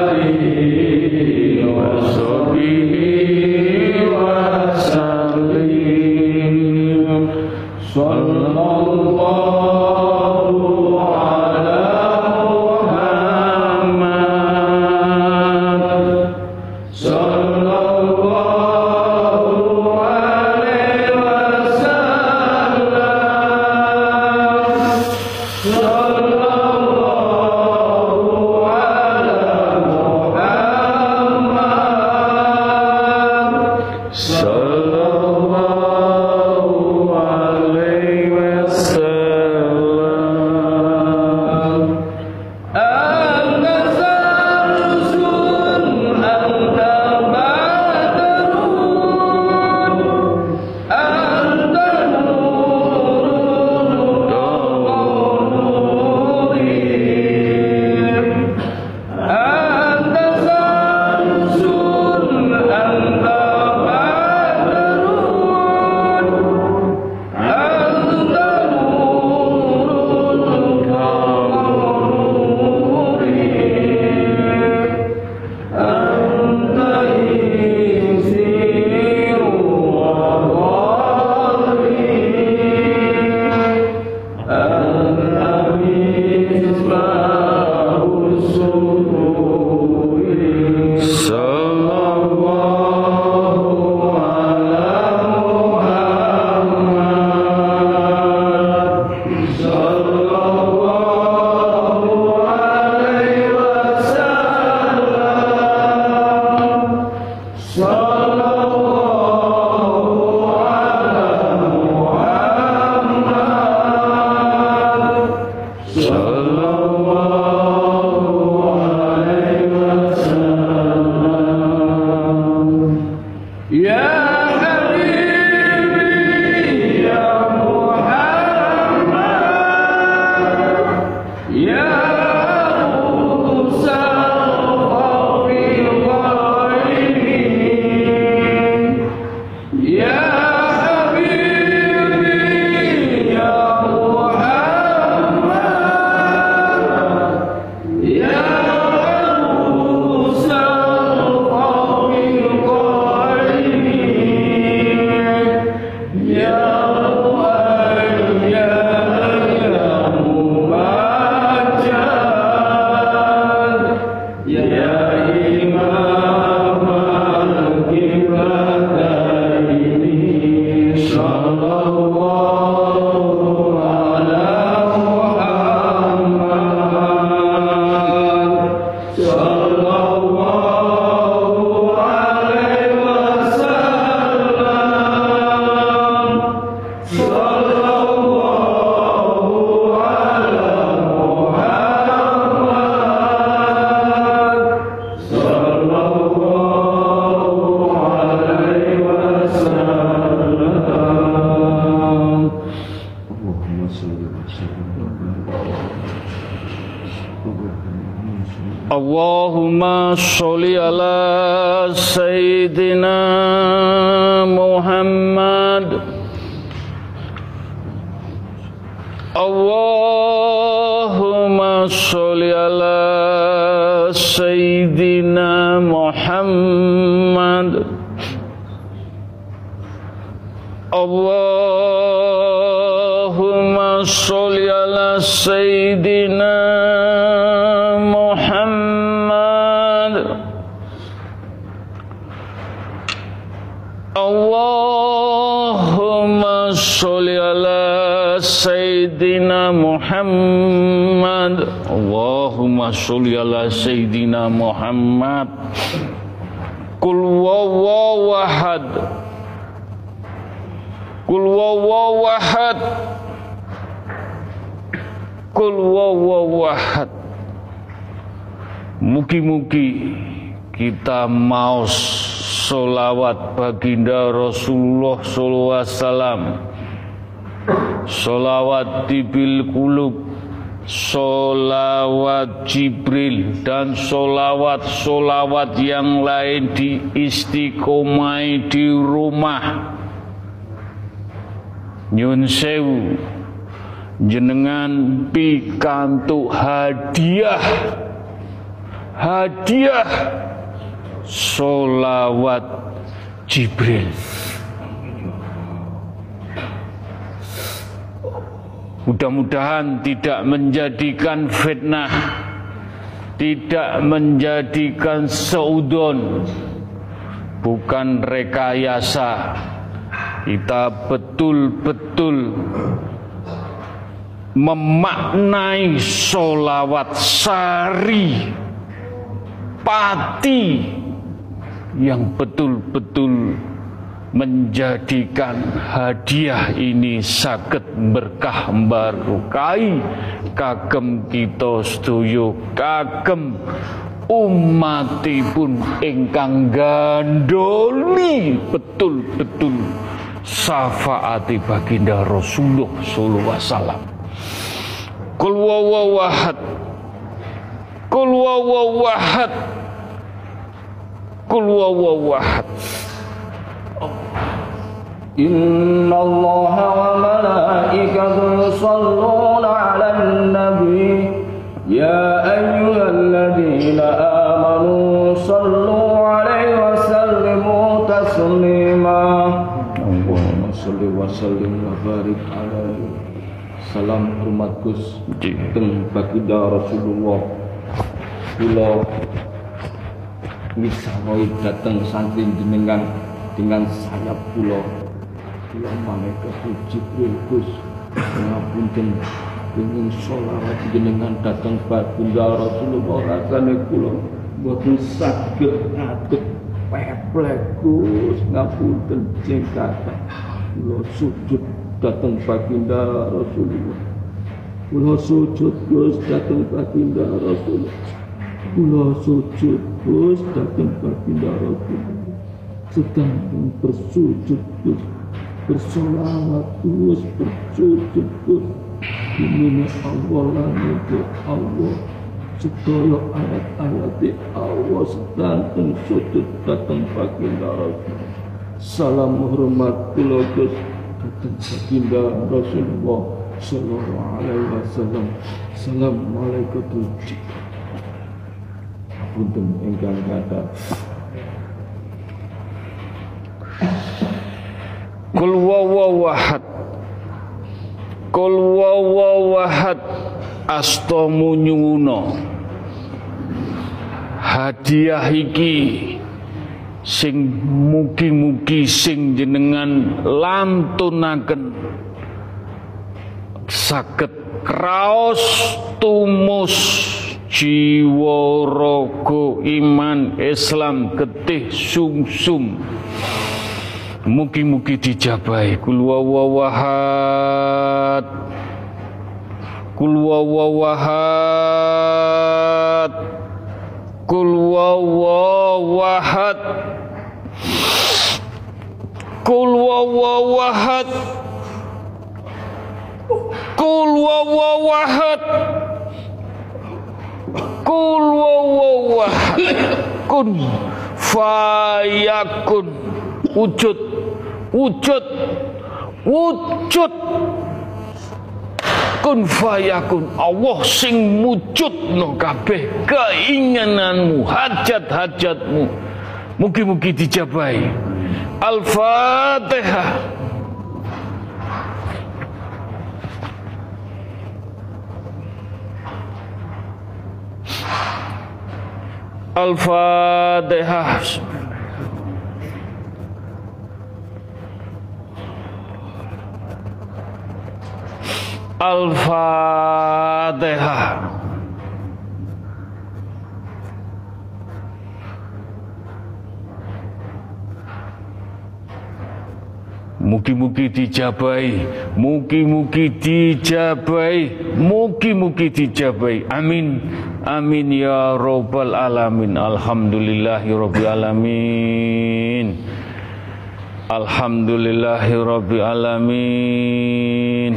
alihi wa sahbihi wa sallim. Sallallahu ala Muhammad. Sallallahu alaihi wasallam. Sallallahu ala Muhammad. Sallallahu alaihi wasallam. Allahumma sholli ala Sayyidina Muhammad. Allahumma sholli ala Sayyidina Muhammad. Allahumma sholli ala Sayyidina Muhammad. Allahumma sholli ala Sayyidina Muhammad. Allahumma sholli ala Sayyidina Muhammad. Qul huwallahu ahad. Qul huwallahu ahad. Qul huwallahu ahad. Mugi-mugi kita maos sholawat baginda Rasulullah sallallahu alaihi wasallam, sholawat tibil qulub, sholawat Jibril, dan sholawat-sholawat yang lain di istiqomai di rumah. Nyun sewu, jenengan pikantuk hadiah, hadiah sholawat Jibril. Mudah-mudahan tidak menjadikan fitnah, tidak menjadikan seudon, bukan rekayasa. Kita betul-betul memaknai sholawat sari pati yang betul-betul menjadikan hadiah ini saged berkah barokah kagem kita sedaya, kagem umatipun ingkang gandoli betul-betul syafaati baginda Rasulullah sallallahu alaihi wasallam. Qul huwallahu ahad. Qul huwallahu ahad. Qul huwallahu ahad. Inna Allaha wa malaikatahu yusholluna 'alan nabi ya ayyuhalladzina amanu shollu 'alaihi wa sallimu taslima. Allahumma sholli wa sallim wa barik 'alaihi. Salam hormat Gus teng baginda Rasulullah. Kula mirsani dateng saking jenengan dengan sayap kula. Ya malaikat Jibril Gus, ngapunten ingin sholawat jenengan datang baginda Rasulullah rasane kula mboten saged ngadeg peplek Gus, ngapunten sing kathah kula sujud datang baginda Rasulullah, kula sujud Gus datang baginda Rasulullah, kula sujud Gus datang baginda Rasulullah, sedang bersujud Gus, bersolawat Gus, bersujud Gus, dimini Allah laniti Allah, sedaya ayat-ayati Allah sedang sujud datang baginda Rasulullah. Salam hormat kula Gus datang baginda Rasulullah sallallahu alaihi wasallam. Salam malaikat Jibril. Apunten ingkang kathah. Qul huwallahu ahad. Qul huwallahu ahad. Asta munyuwuna hadiah iki sing mugi-mugi sing jenengan lantunaken saged kraos tumus jiwa raga iman Islam getih sumsum. Mugi-mugi dijabahi. Qul huwallahu ahad. Qul huwallahu ahad. Qul huwallahu ahad. Qul huwallahu ahad. Qul huwallahu ahad. Qul huwallahu ahad. Kun fayakun. Wujud. Wujud. Wujud. Kun fayakun. Allah sing wujudno kabeh keinginanmu, hajat-hajatmu. Mugi-mugi dijabahi. Al-Fatihah. Al-Fatihah. Al-Fatihah. Mugi-mugi dijabai, mugi-mugi dijabai, mugi-mugi dijabai. Amin, amin ya Rabbal alamin. Alhamdulillahirabbil alamin. Alhamdulillahirabbil alamin.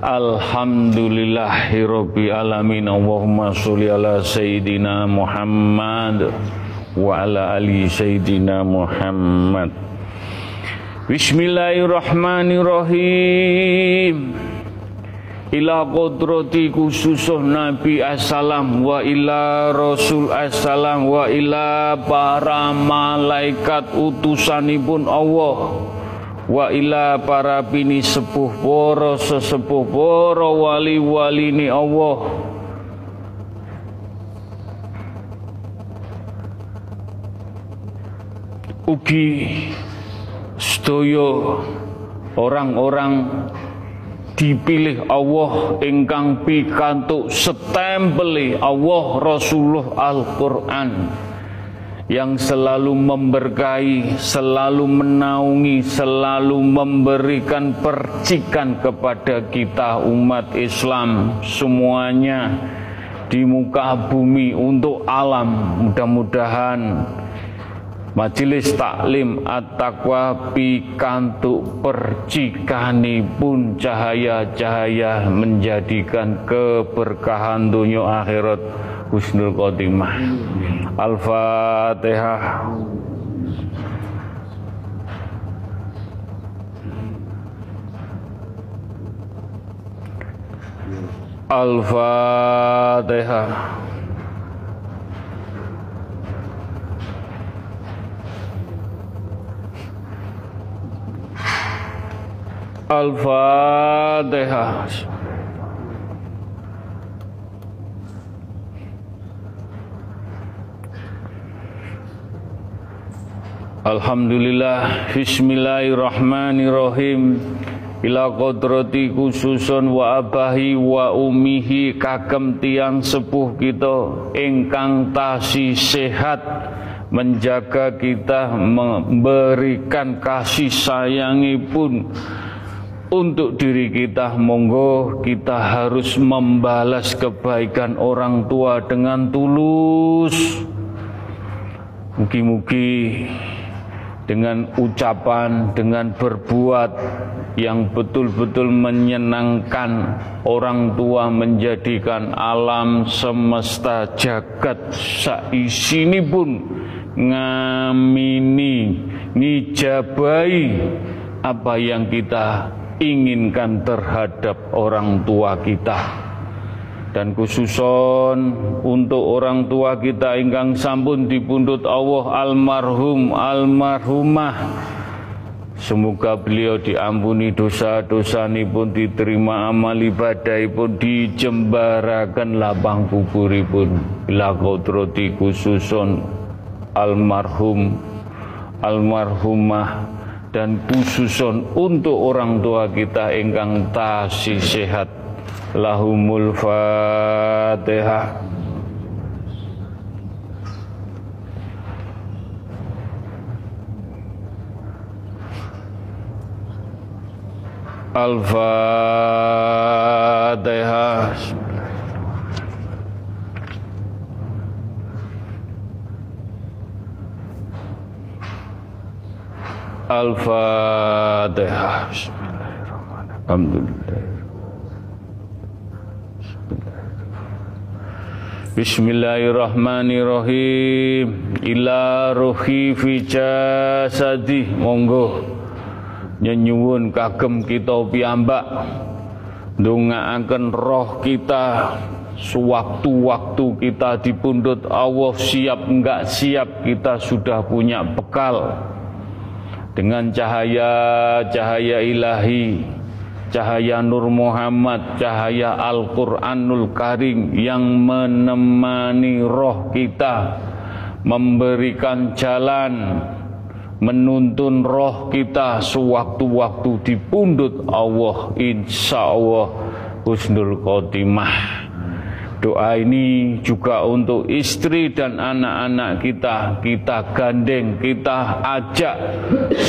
Alhamdulillahirabbil alamin. Allahumma sholli ala sayidina Muhammad wa ala ali sayidina Muhammad. Bismillahirrahmanirrahim. Ila qudrati khususuh Nabi assalam, wa ila Rasul assalam, wa ila para malaikat utusanipun Allah, wa ila para bini sepuh para sesepuh para wali-waline Allah. Ugi sedaya orang-orang dipilih Allah ingkang pikantuk setempeli Allah Rasulullah Al-Qur'an yang selalu memberkahi, selalu menaungi, selalu memberikan percikan kepada kita umat Islam semuanya di muka bumi untuk alam. Mudah-mudahan Majelis Taklim At-Taqwa pikantuk percikanipun cahaya-cahaya menjadikan keberkahan dunia akhirat husnul khotimah. Al-Fatihah. Al-Fatihah. Al-Fatihah. Alhamdulillah. Bismillahirrahmanirrahim. Ila qudrati khususun wa abahi wa umihi kagem tiang sepuh kita ingkang tasih sehat, menjaga kita, memberikan kasih sayangipun untuk diri kita. Monggo kita harus membalas kebaikan orang tua dengan tulus. Mugi-mugi dengan ucapan, dengan berbuat yang betul-betul menyenangkan orang tua, menjadikan alam semesta jagat saisini pun ngamini, nijabai apa yang kita inginkan terhadap orang tua kita. Dan khususon untuk orang tua kita ingkang sampun dipundhut Allah almarhum almarhumah, semoga beliau diampuni dosa-dosanipun, diterima amal ibadahipun, dijembaraken lapang kuburipun. Bila qudrati khususon almarhum almarhumah, dan khususon untuk orang tua kita ingkang tasih sehat. Lahumul Fatihah. Al-Fatihah. Al-Fatihah. Bismillahirrahmanirrahim. Alhamdulillah. Bismillahirrahmanirrahim. Ila ruhi fi jasadi, monggo nyenyuwun kagem kita piyambak ndongaaken roh kita sewaktu-waktu kita dipundhut Allah. Siap enggak siap, kita sudah punya bekal dengan cahaya-cahaya ilahi, cahaya Nur Muhammad, cahaya Al-Quranul Karim yang menemani roh kita, memberikan jalan, menuntun roh kita sewaktu-waktu dipundhut Allah. Insya Allah husnul khotimah. Doa ini juga untuk istri dan anak-anak kita. Kita gandeng, kita ajak,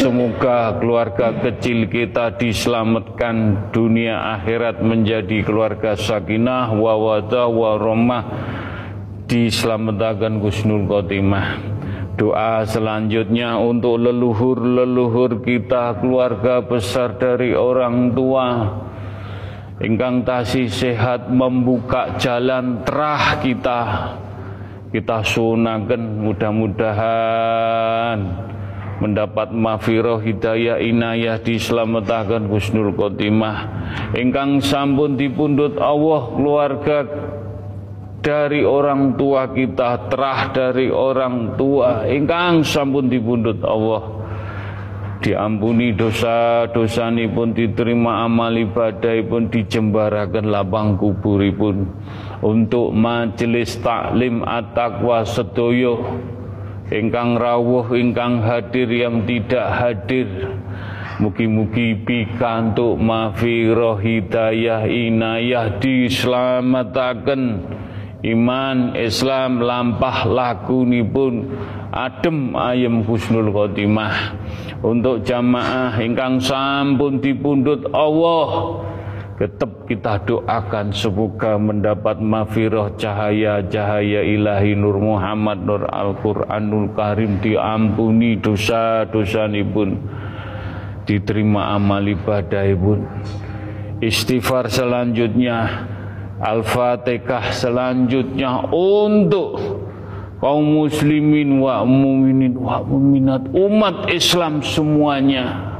semoga keluarga kecil kita diselamatkan dunia akhirat menjadi keluarga sakinah, mawaddah, warahmah, diselamatkan husnul khotimah. Doa selanjutnya untuk leluhur-leluhur kita, keluarga besar dari orang tua, ingkang tasih sehat, membuka jalan terah kita. Kita sunaken mudah-mudahan mendapat mafiroh, hidayah, inayah, diselamatkan husnul khotimah. Ingkang sampun dipundhut Allah, keluarga dari orang tua kita, terah dari orang tua ingkang sampun dipundhut Allah, diampuni dosa-dosanipun, diterima amal ibadahipun, dijembaraken lapang kuburipun. Untuk majelis taklim at-taqwa sedoyo ingkang rawuh, ingkang hadir, yang tidak hadir, mugi-mugi pikantuk mafiroh, hidayah, inayah, dislamataken iman, Islam, lampah lakunipun adem ayem husnul khotimah. Untuk jamaah ingkang sampun dipundhut Allah, tetap kita doakan semoga mendapat mafiroh, cahaya-cahaya ilahi Nur Muhammad, Nur Al-Quranul Karim, diampuni dosa-dosanipun, diterima amal ibadahipun. Istighfar selanjutnya, Al-Fatihah selanjutnya untuk kaum muslimin wa mu'minin wa mu'minat, umat Islam semuanya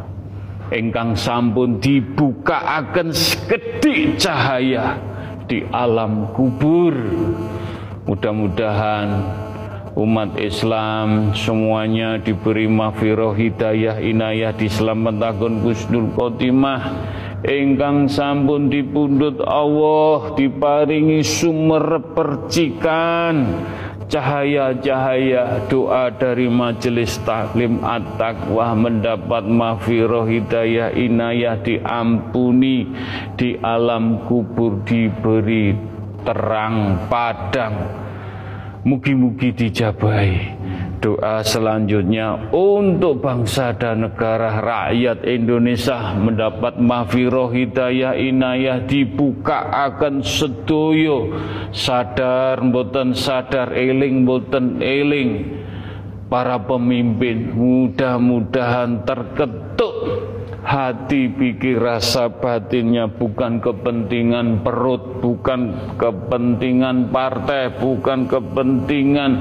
engkang sampun dibuka akan sekedhik cahaya di alam kubur. Mudah-mudahan umat Islam semuanya diberi mafiroh, hidayah, inayah, diselamatkan husnul khotimah. Ingkang sampun dipundhut Allah, diparingi sumber percikan cahaya-cahaya doa dari majelis taklim at-taqwa, mendapat mafiroh, hidayah, inayah, diampuni, di alam kubur diberi terang padang. Mugi-mugi dijabahi. Doa selanjutnya untuk bangsa dan negara, rakyat Indonesia mendapat mafiroh, hidayah, inayah, dibuka akan sedoyo, sadar mboten sadar, eling mboten eling. Para pemimpin mudah-mudahan terketuk hati, pikir, rasa batinnya, bukan kepentingan perut, bukan kepentingan partai, bukan kepentingan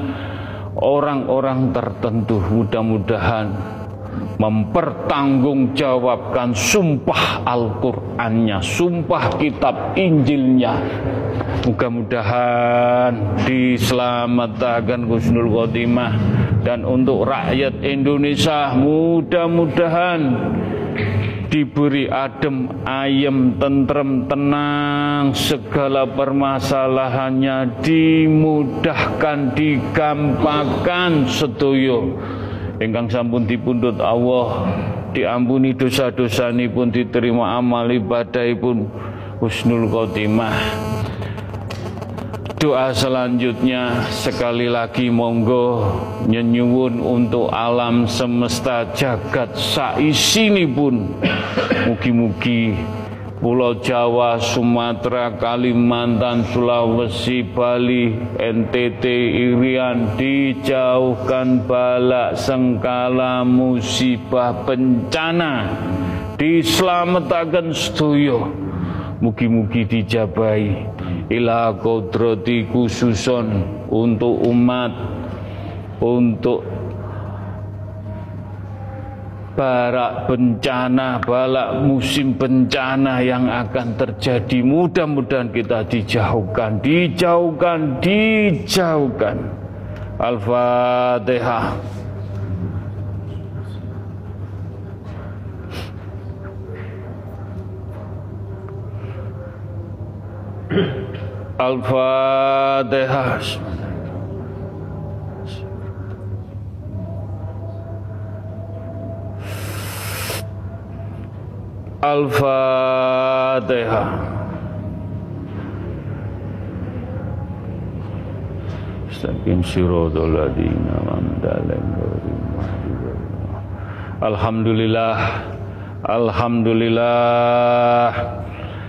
orang-orang tertentu. Mudah-mudahan mempertanggungjawabkan sumpah Al-Qur'annya, sumpah kitab Injilnya. Mudah-mudahan diselamatkan husnul khotimah. Dan untuk rakyat Indonesia mudah-mudahan diberi adem, ayem, tentrem, tenang, segala permasalahannya dimudahkan, digampangkan sedoyo. Ingkang sampun dipundhut Allah, diampuni dosa-dosanipun, diterima amal ibadahipun husnul khotimah. Doa selanjutnya sekali lagi monggo nyenyuwun untuk alam semesta jagat saisinipun. Mugi-mugi Pulau Jawa, Sumatera, Kalimantan, Sulawesi, Bali, N T T, Irian dijauhkan balak sengkala, musibah, bencana, diselamatkan sedoyo. Mugi-mugi dijabahi. ila kodrati khususon untuk umat, untuk barak bencana, balak musim bencana yang akan terjadi. Mudah-mudahan kita dijauhkan, dijauhkan, dijauhkan. Al-Fatihah. Al-Fatihah. Al-Fatihah. Alhamdulillah, alhamdulillah.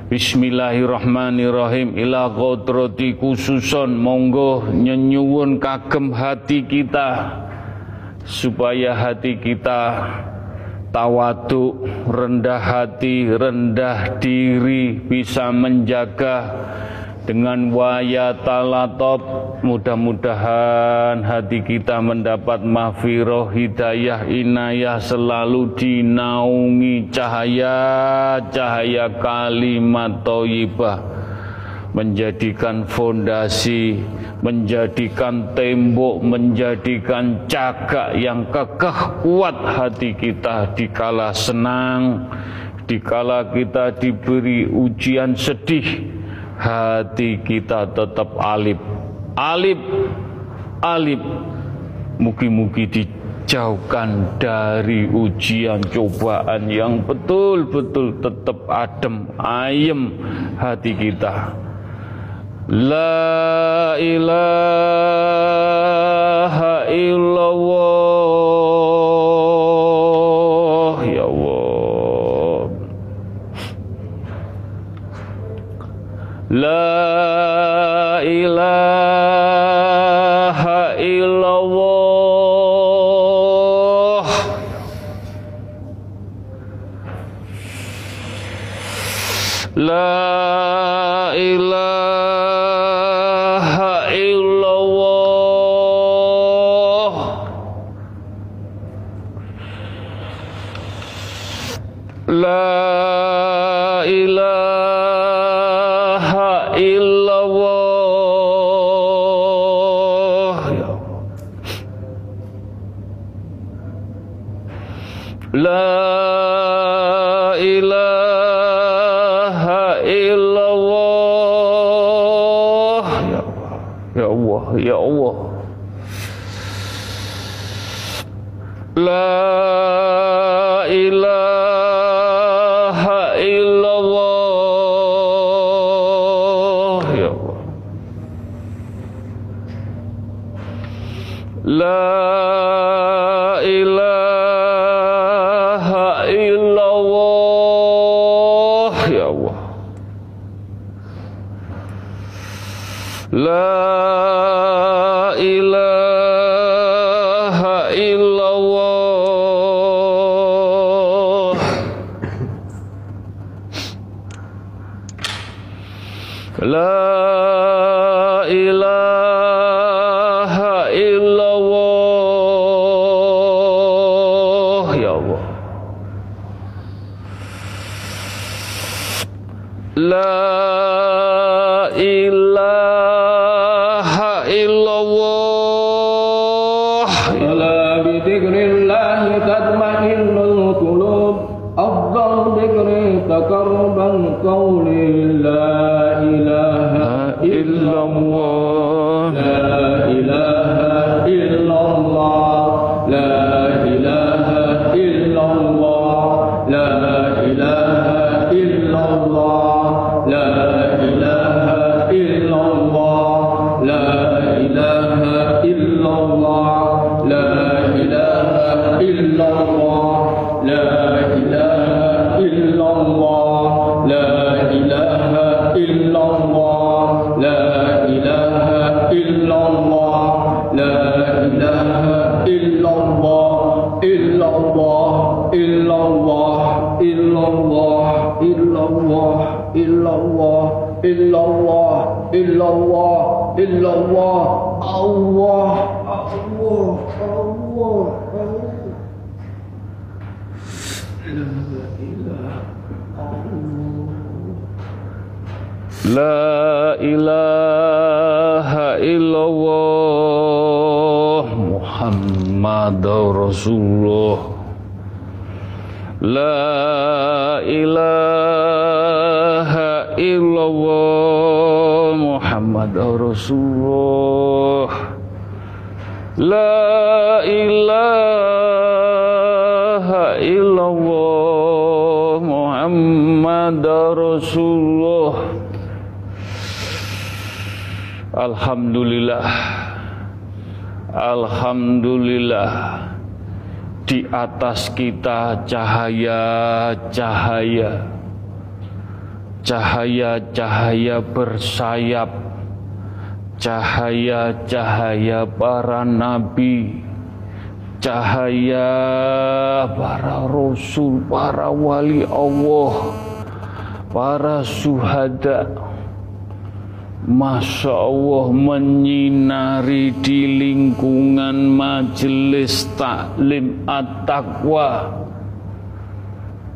Bismillahirrahmanirrahim. Ila qadrati khususon, monggo nyenyuwun kagem hati kita, supaya hati kita tawadhu, rendah hati, rendah diri, bisa menjaga dengan wayatalatop. Mudah-mudahan hati kita mendapat mahfirah, hidayah, inayah, selalu dinaungi cahaya-cahaya kalimat thayyibah, menjadikan fondasi, menjadikan tembok, menjadikan cagak yang kekeh kuat hati kita dikala senang, dikala kita diberi ujian sedih, hati kita tetap alif, alif, alif. Mugi-mugi dijauhkan dari ujian cobaan yang betul-betul tetap adem, ayem hati kita. La ilaha illallah. Ya Allah. La ilaha illallah. La ilaha La ilaha illallah. La ilaha illallah. Ya Allah, ya Allah. La ilaha La ilaha illallah. Ya Allah. La ilaha illallah. La La ilaha illallah. Ala bi dzikrillahi tatma'innul qulub. Afdal dzikri taqarruban qawli la ilaha illallah. La ilaha illallah. La ilaha illallah. La ilaha illallah. La ilaha illallah. La ilaha illallah. La ilaha illallah. La ilaha illallah. La ilaha illallah illallah illallah illallah Allah Allah Allah la ilaha Allah la ilaha illallah Muhammadur Rasulullah La ilaha illallah Muhammadur Rasulullah La ilaha illallah Muhammadur Rasulullah Alhamdulillah Alhamdulillah Di atas kita cahaya-cahaya, cahaya-cahaya bersayap, cahaya-cahaya para nabi, cahaya para rasul, para wali Allah, para syuhada. Masya Allah menyinari di lingkungan majelis taklim at-taqwa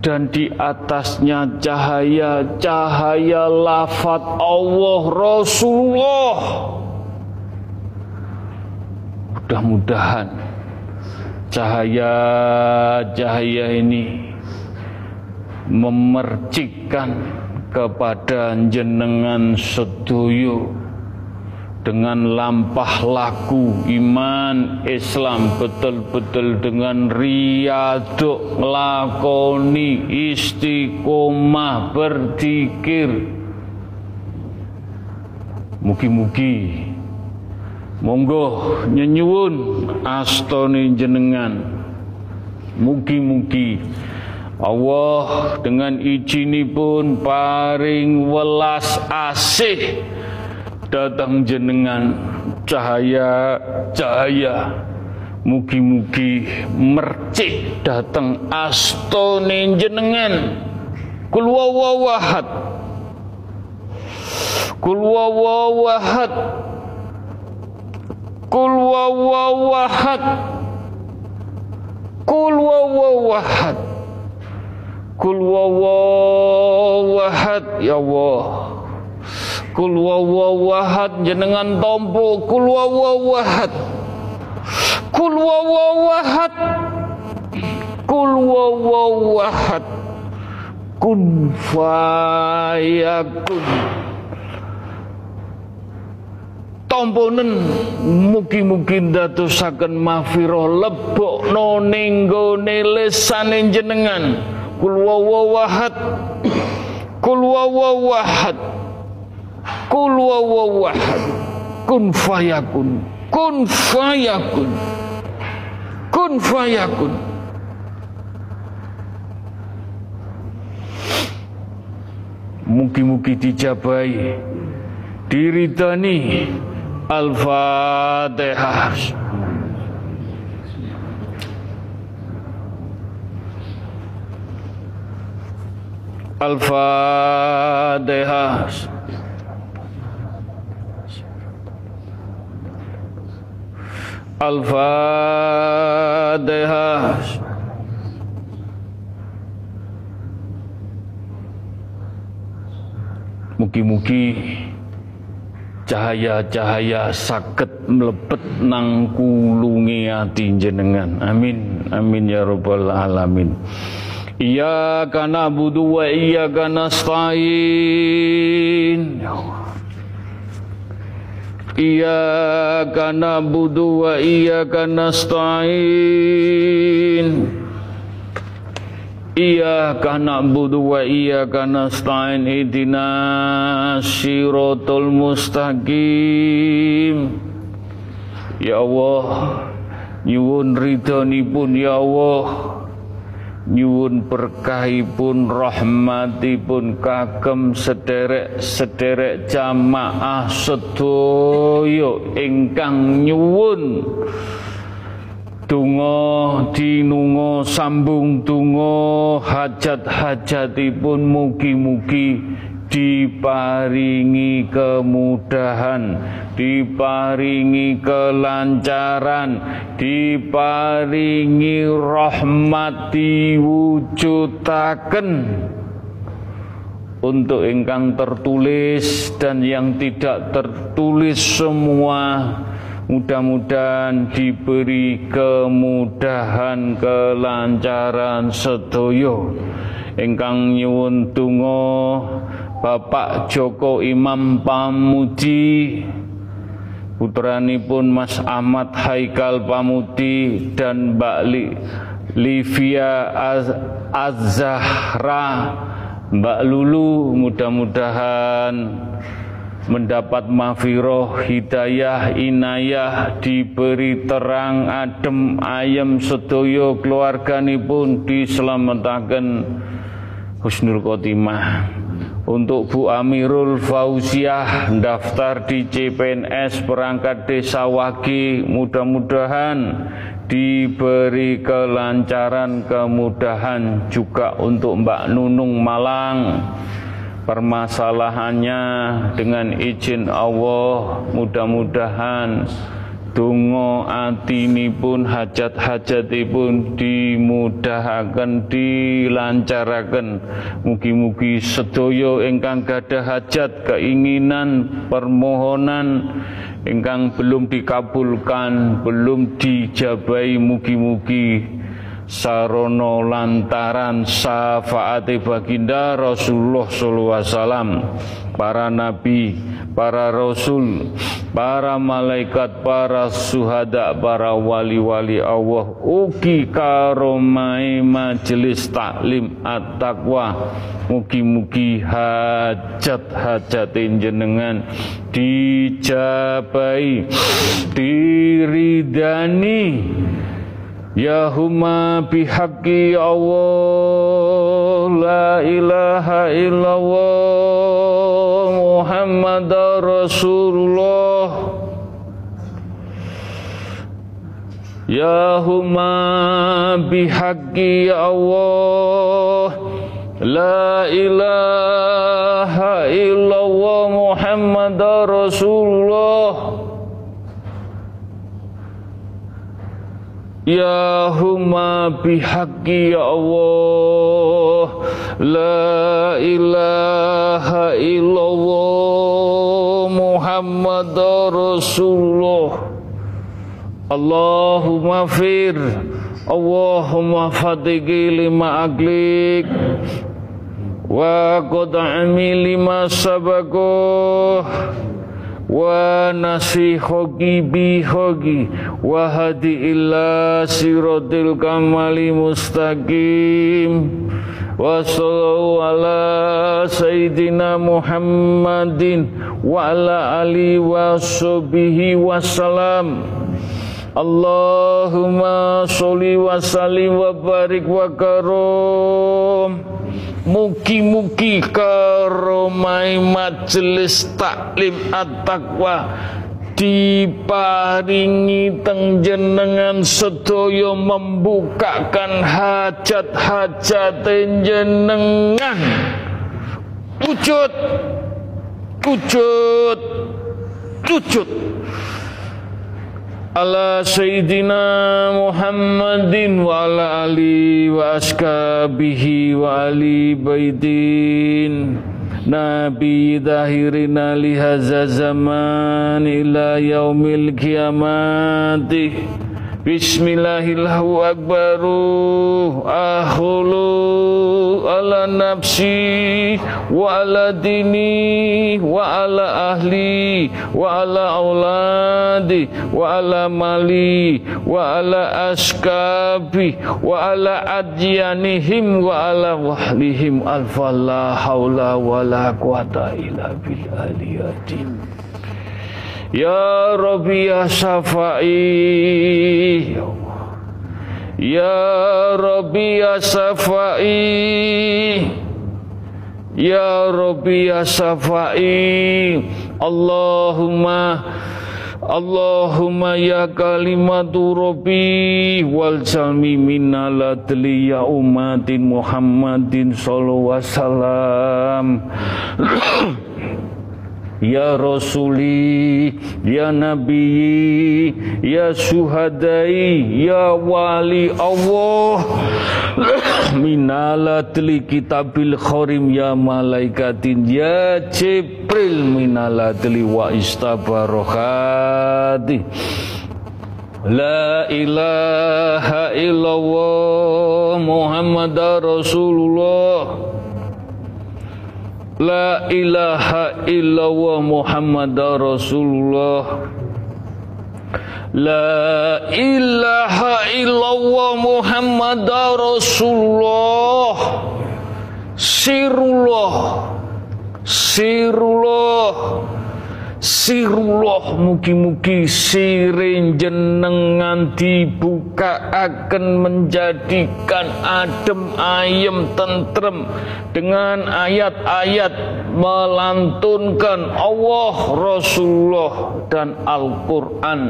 dan di atasnya cahaya-cahaya lafaz Allah Rasulullah. Mudah-mudahan cahaya-cahaya ini memercikkan kepada jenengan sedoyo dengan lampah laku iman Islam betul-betul dengan riyaduk lakoni istiqomah berzikir. Mugi-mugi monggo nyenyuwun astone jenengan. Mugi-mugi Allah dengan izinipun paring welas asih datang jenengan cahaya-cahaya. Mugi-mugi mercik datang astone jenengan. Kul huwallahu ahad. Kul huwallahu ahad. Kul huwallahu ahad. Kul huwallahu ahad. Kul huwallahu ahad ya Allah. Kul huwallahu ahad jenengan tompo kul huwallahu ahad. Kul huwallahu ahad. Kul huwallahu ahad. Kun fayakun. Tomponen mugi-mugi ndadosaken mahfirah lebokno ning nggone lisane jenengan. Kul huwallahu ahad. Kul huwallahu ahad. Kul huwallahu ahad. Kun fayakun. Kun fayakun. Kun fayakun. Mugi-mugi dijabahi, diridani. Al-Fatihah. Al-Fatihah. Al-Fatihah. Mugi-mugi cahaya-cahaya saged mlebet nang kulunge ati jenengan. Amin. Amin ya rabbal alamin. Iyyaka na'budu wa iyyaka nasta'in. Iyyaka na'budu wa iyyaka nasta'in. Iyyaka na'budu wa iyyaka nasta'in. Ihdinas siratal mustaqim. Ya Allah, nyuwun ridhonipun ya Allah. Nyuwun berkahipun rahmatipun kagem sederek-sederek jamaah sedoyo ingkang nyuwun donga dinunga sambung donga hajat-hajatipun mugi-mugi diparingi kemudahan, diparingi kelancaran, diparingi rahmat diwujudaken untuk ingkang tertulis dan yang tidak tertulis semua. Mudah-mudahan diberi kemudahan, kelancaran sedoyo. Ingkang nyuwun donga Bapak Joko Imam Pamuji, putranipun Mas Ahmad Haikal Pamuji dan Mbak Li, Livia Az-Zahra, Mbak Lulu, mudah-mudahan mendapat maghfirah, hidayah, inayah, diberi terang, adem, ayem, sedoyo keluarganipun dislametaken husnul khotimah. Untuk Bu Amirul Fauziah, daftar di C P N S perangkat desa Wage, mudah-mudahan diberi kelancaran, kemudahan. Juga untuk Mbak Nunung Malang, permasalahannya dengan izin Allah, mudah-mudahan donga atinipun, hajat-hajatipun dimudahaken, dilancaraken. Mugi-mugi sedaya ingkang gadah hajat, keinginan, permohonan ingkang belum dikabulkan, belum dijabahi, mugi-mugi sarana lantaran syafaate baginda Rasulullah sallallahu alaihi wasallam, para nabi, para rasul, para malaikat, para syuhada, para wali-wali Allah, ugi karomai majelis taklim at-taqwa. Mugi-mugi hajat-hajat jenengan dijabai, diridani. Ya huma bihaqi Allah, la ilaha illallah, Muhammadar Rasulullah. Ya huma bihaqi Allah, la ilaha illallah, Muhammadar Rasulullah. Ya huma bihaqi ya Allah, la ilaha illallah, Muhammadar Rasulullah. Allahumma fir, Allahumma fatigi lima aglik, wa qad'ami lima sabagoh, wa nasihogi bihogi, wa hadi illa sirotil kamali mustaqim, wa sallallahu ala sayyidina Muhammadin wa ala alihi wa sahbihi wa salam. Allahumma sholli wa sallim wa barik wa karom. Mugi-mugi karomai majelis taklim at-taqwa diparingi teng jenengan sedaya, membukakan hajat-hajat jenengan. Wujud, wujud, wujud. Ala Sayyidina Muhammadin wa ala ali wa askabihi wa ali baitin Nabi dahirina lihaza zaman ila yaumil kiamati. Bismillahillahu akbaru akhulu ala nafsi wa ala dini wa ala ahli wa ala auladi wa ala mali wa ala askabi wa ala adyanihim wa ala wahlihim. Alfa la hawla wa la quwata illa billahi. Ya Rabbi ya Syafa'i, ya Rabbi ya Syafa'i, ya Rabbi ya Syafa'i. Allahumma Allahumma ya kalimatu Rabbi wal jalmi minala deliya umatin Muhammadin sallallahu wasallam. Ya Rasuli, ya Nabi, ya Syuhadai, ya Wali Allah, minala tli kitabil khorim ya malaikatin, ya Jibril minala tli wa istabarokhati. La ilaha illallah Muhammadar Rasulullah. La ilaha illallah Muhammadar Rasulullah. La ilaha illallah Muhammadar Rasulullah. Sirullah, sirullah, sirullah. Mugi-mugi sirin jenengan dibuka akan menjadikan adem ayem tentrem dengan ayat-ayat melantunkan Allah, Rasulullah dan Al-Quran.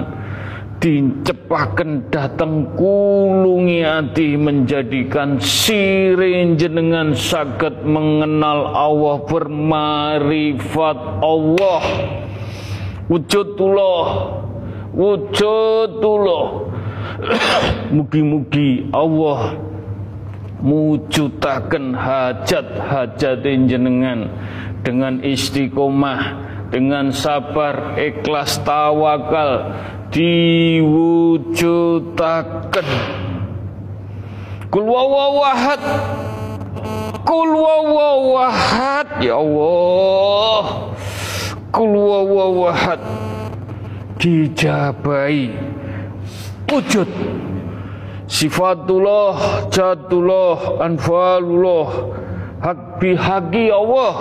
Dicepaken datang kulungi hati menjadikan sirin jenengan saged mengenal Allah, bermarifat Allah. Wujudullah, wujudullah. Mugi-mugi Allah mujudaken hajat-hajat jenengan dengan istiqomah, dengan sabar, ikhlas, tawakal diwujudaken. Kul wawawahad, kul wawawahad, ya Allah. Kul wawahad dijabai wujud sifatullah, jatullah, anfalullah, hak bihaqi Allah.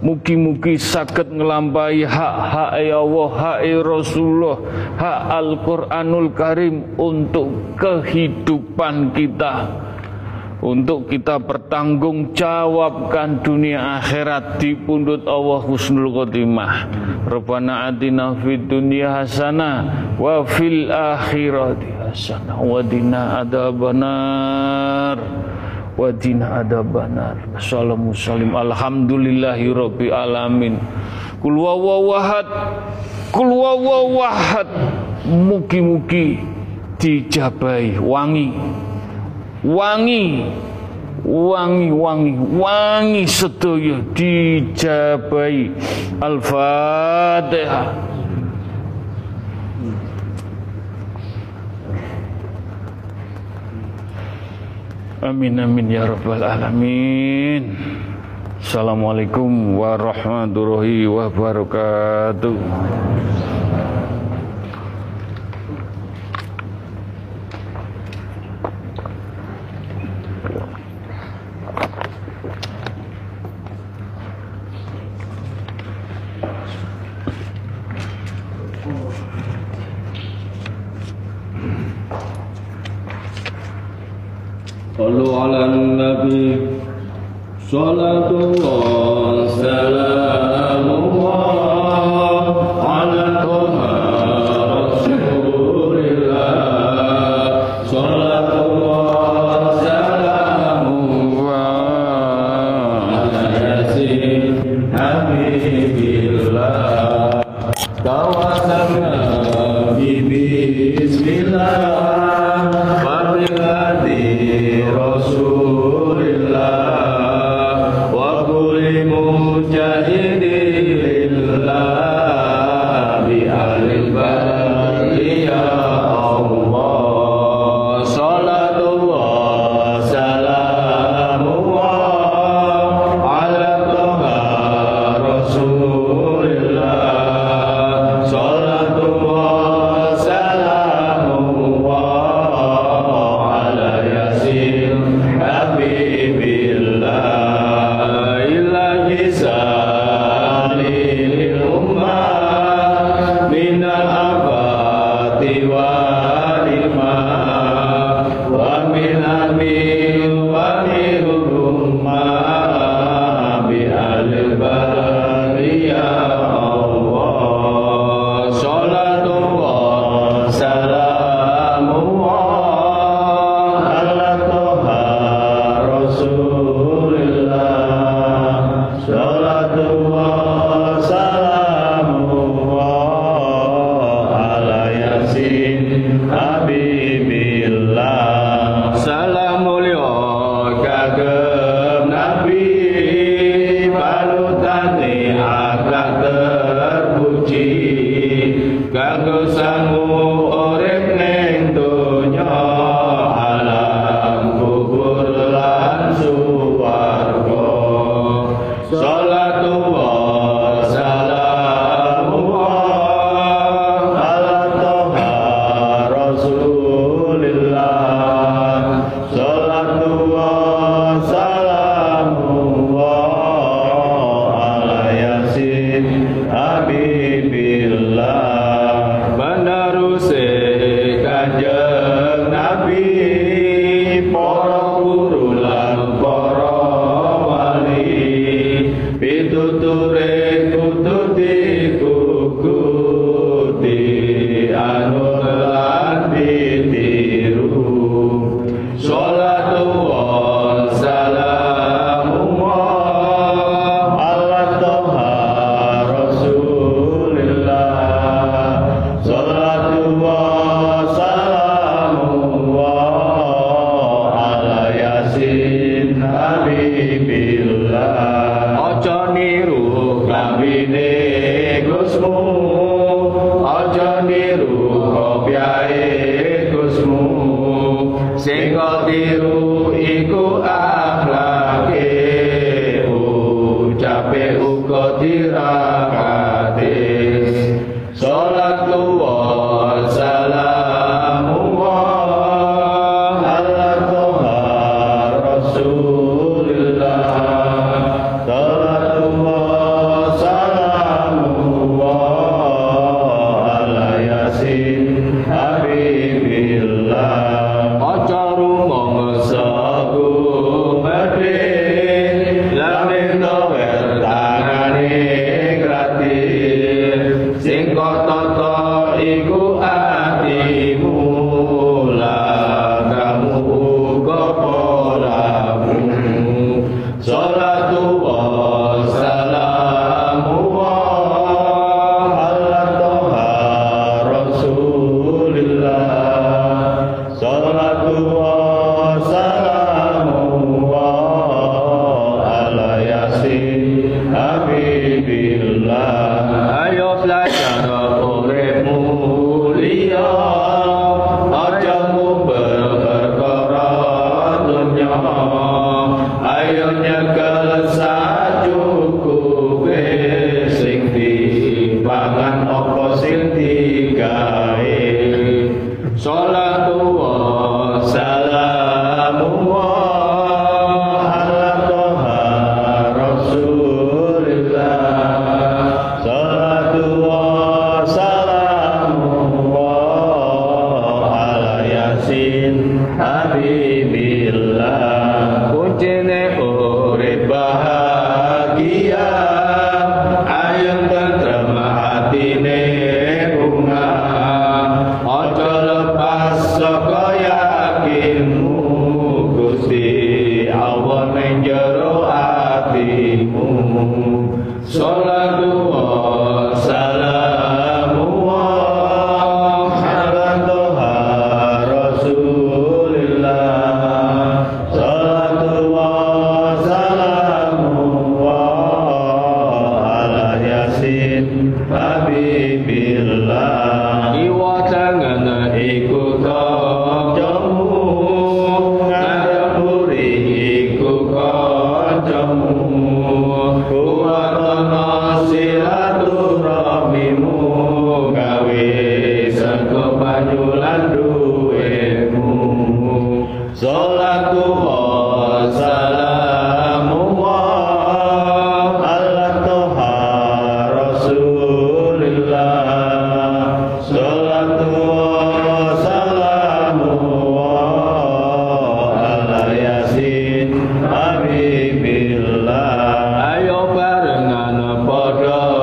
Mugi-mugi saged nglampahi hak-hak ya Allah, hak Rasulullah, hak Al-Qur'anul Karim untuk kehidupan kita, untuk kita bertanggung jawabkan dunia akhirat di pundut Allah husnul khotimah. Rabbana atina fid dunya hasanah wa fil akhirati hasanah wa qina adzabannar. Wa qina adzabannar. Assalamu salim alhamdulillahi rabbil alamin. Kul wawahad, kul wawahad. Mugi-mugi dijabai wangi. Wangi, wangi, wangi, wangi sedaya dijabai. Al-Fatihah. Amin, amin, ya rabbal alamin. Assalamualaikum warahmatullahi wabarakatuh. Sallu ala nabi, salatullah, salamullah ala toha rasulillah, salatullah, salamullah ala yasin habibillah, tawassana bibi bismillah, fadilati Rasulillah, wa kulli mujahidin lillah, bi ahlil bari ya Allah, salatullah, salamullah ala toha Rasulillah, salatullah, salamullah ala yasin Ayo bareng ana padha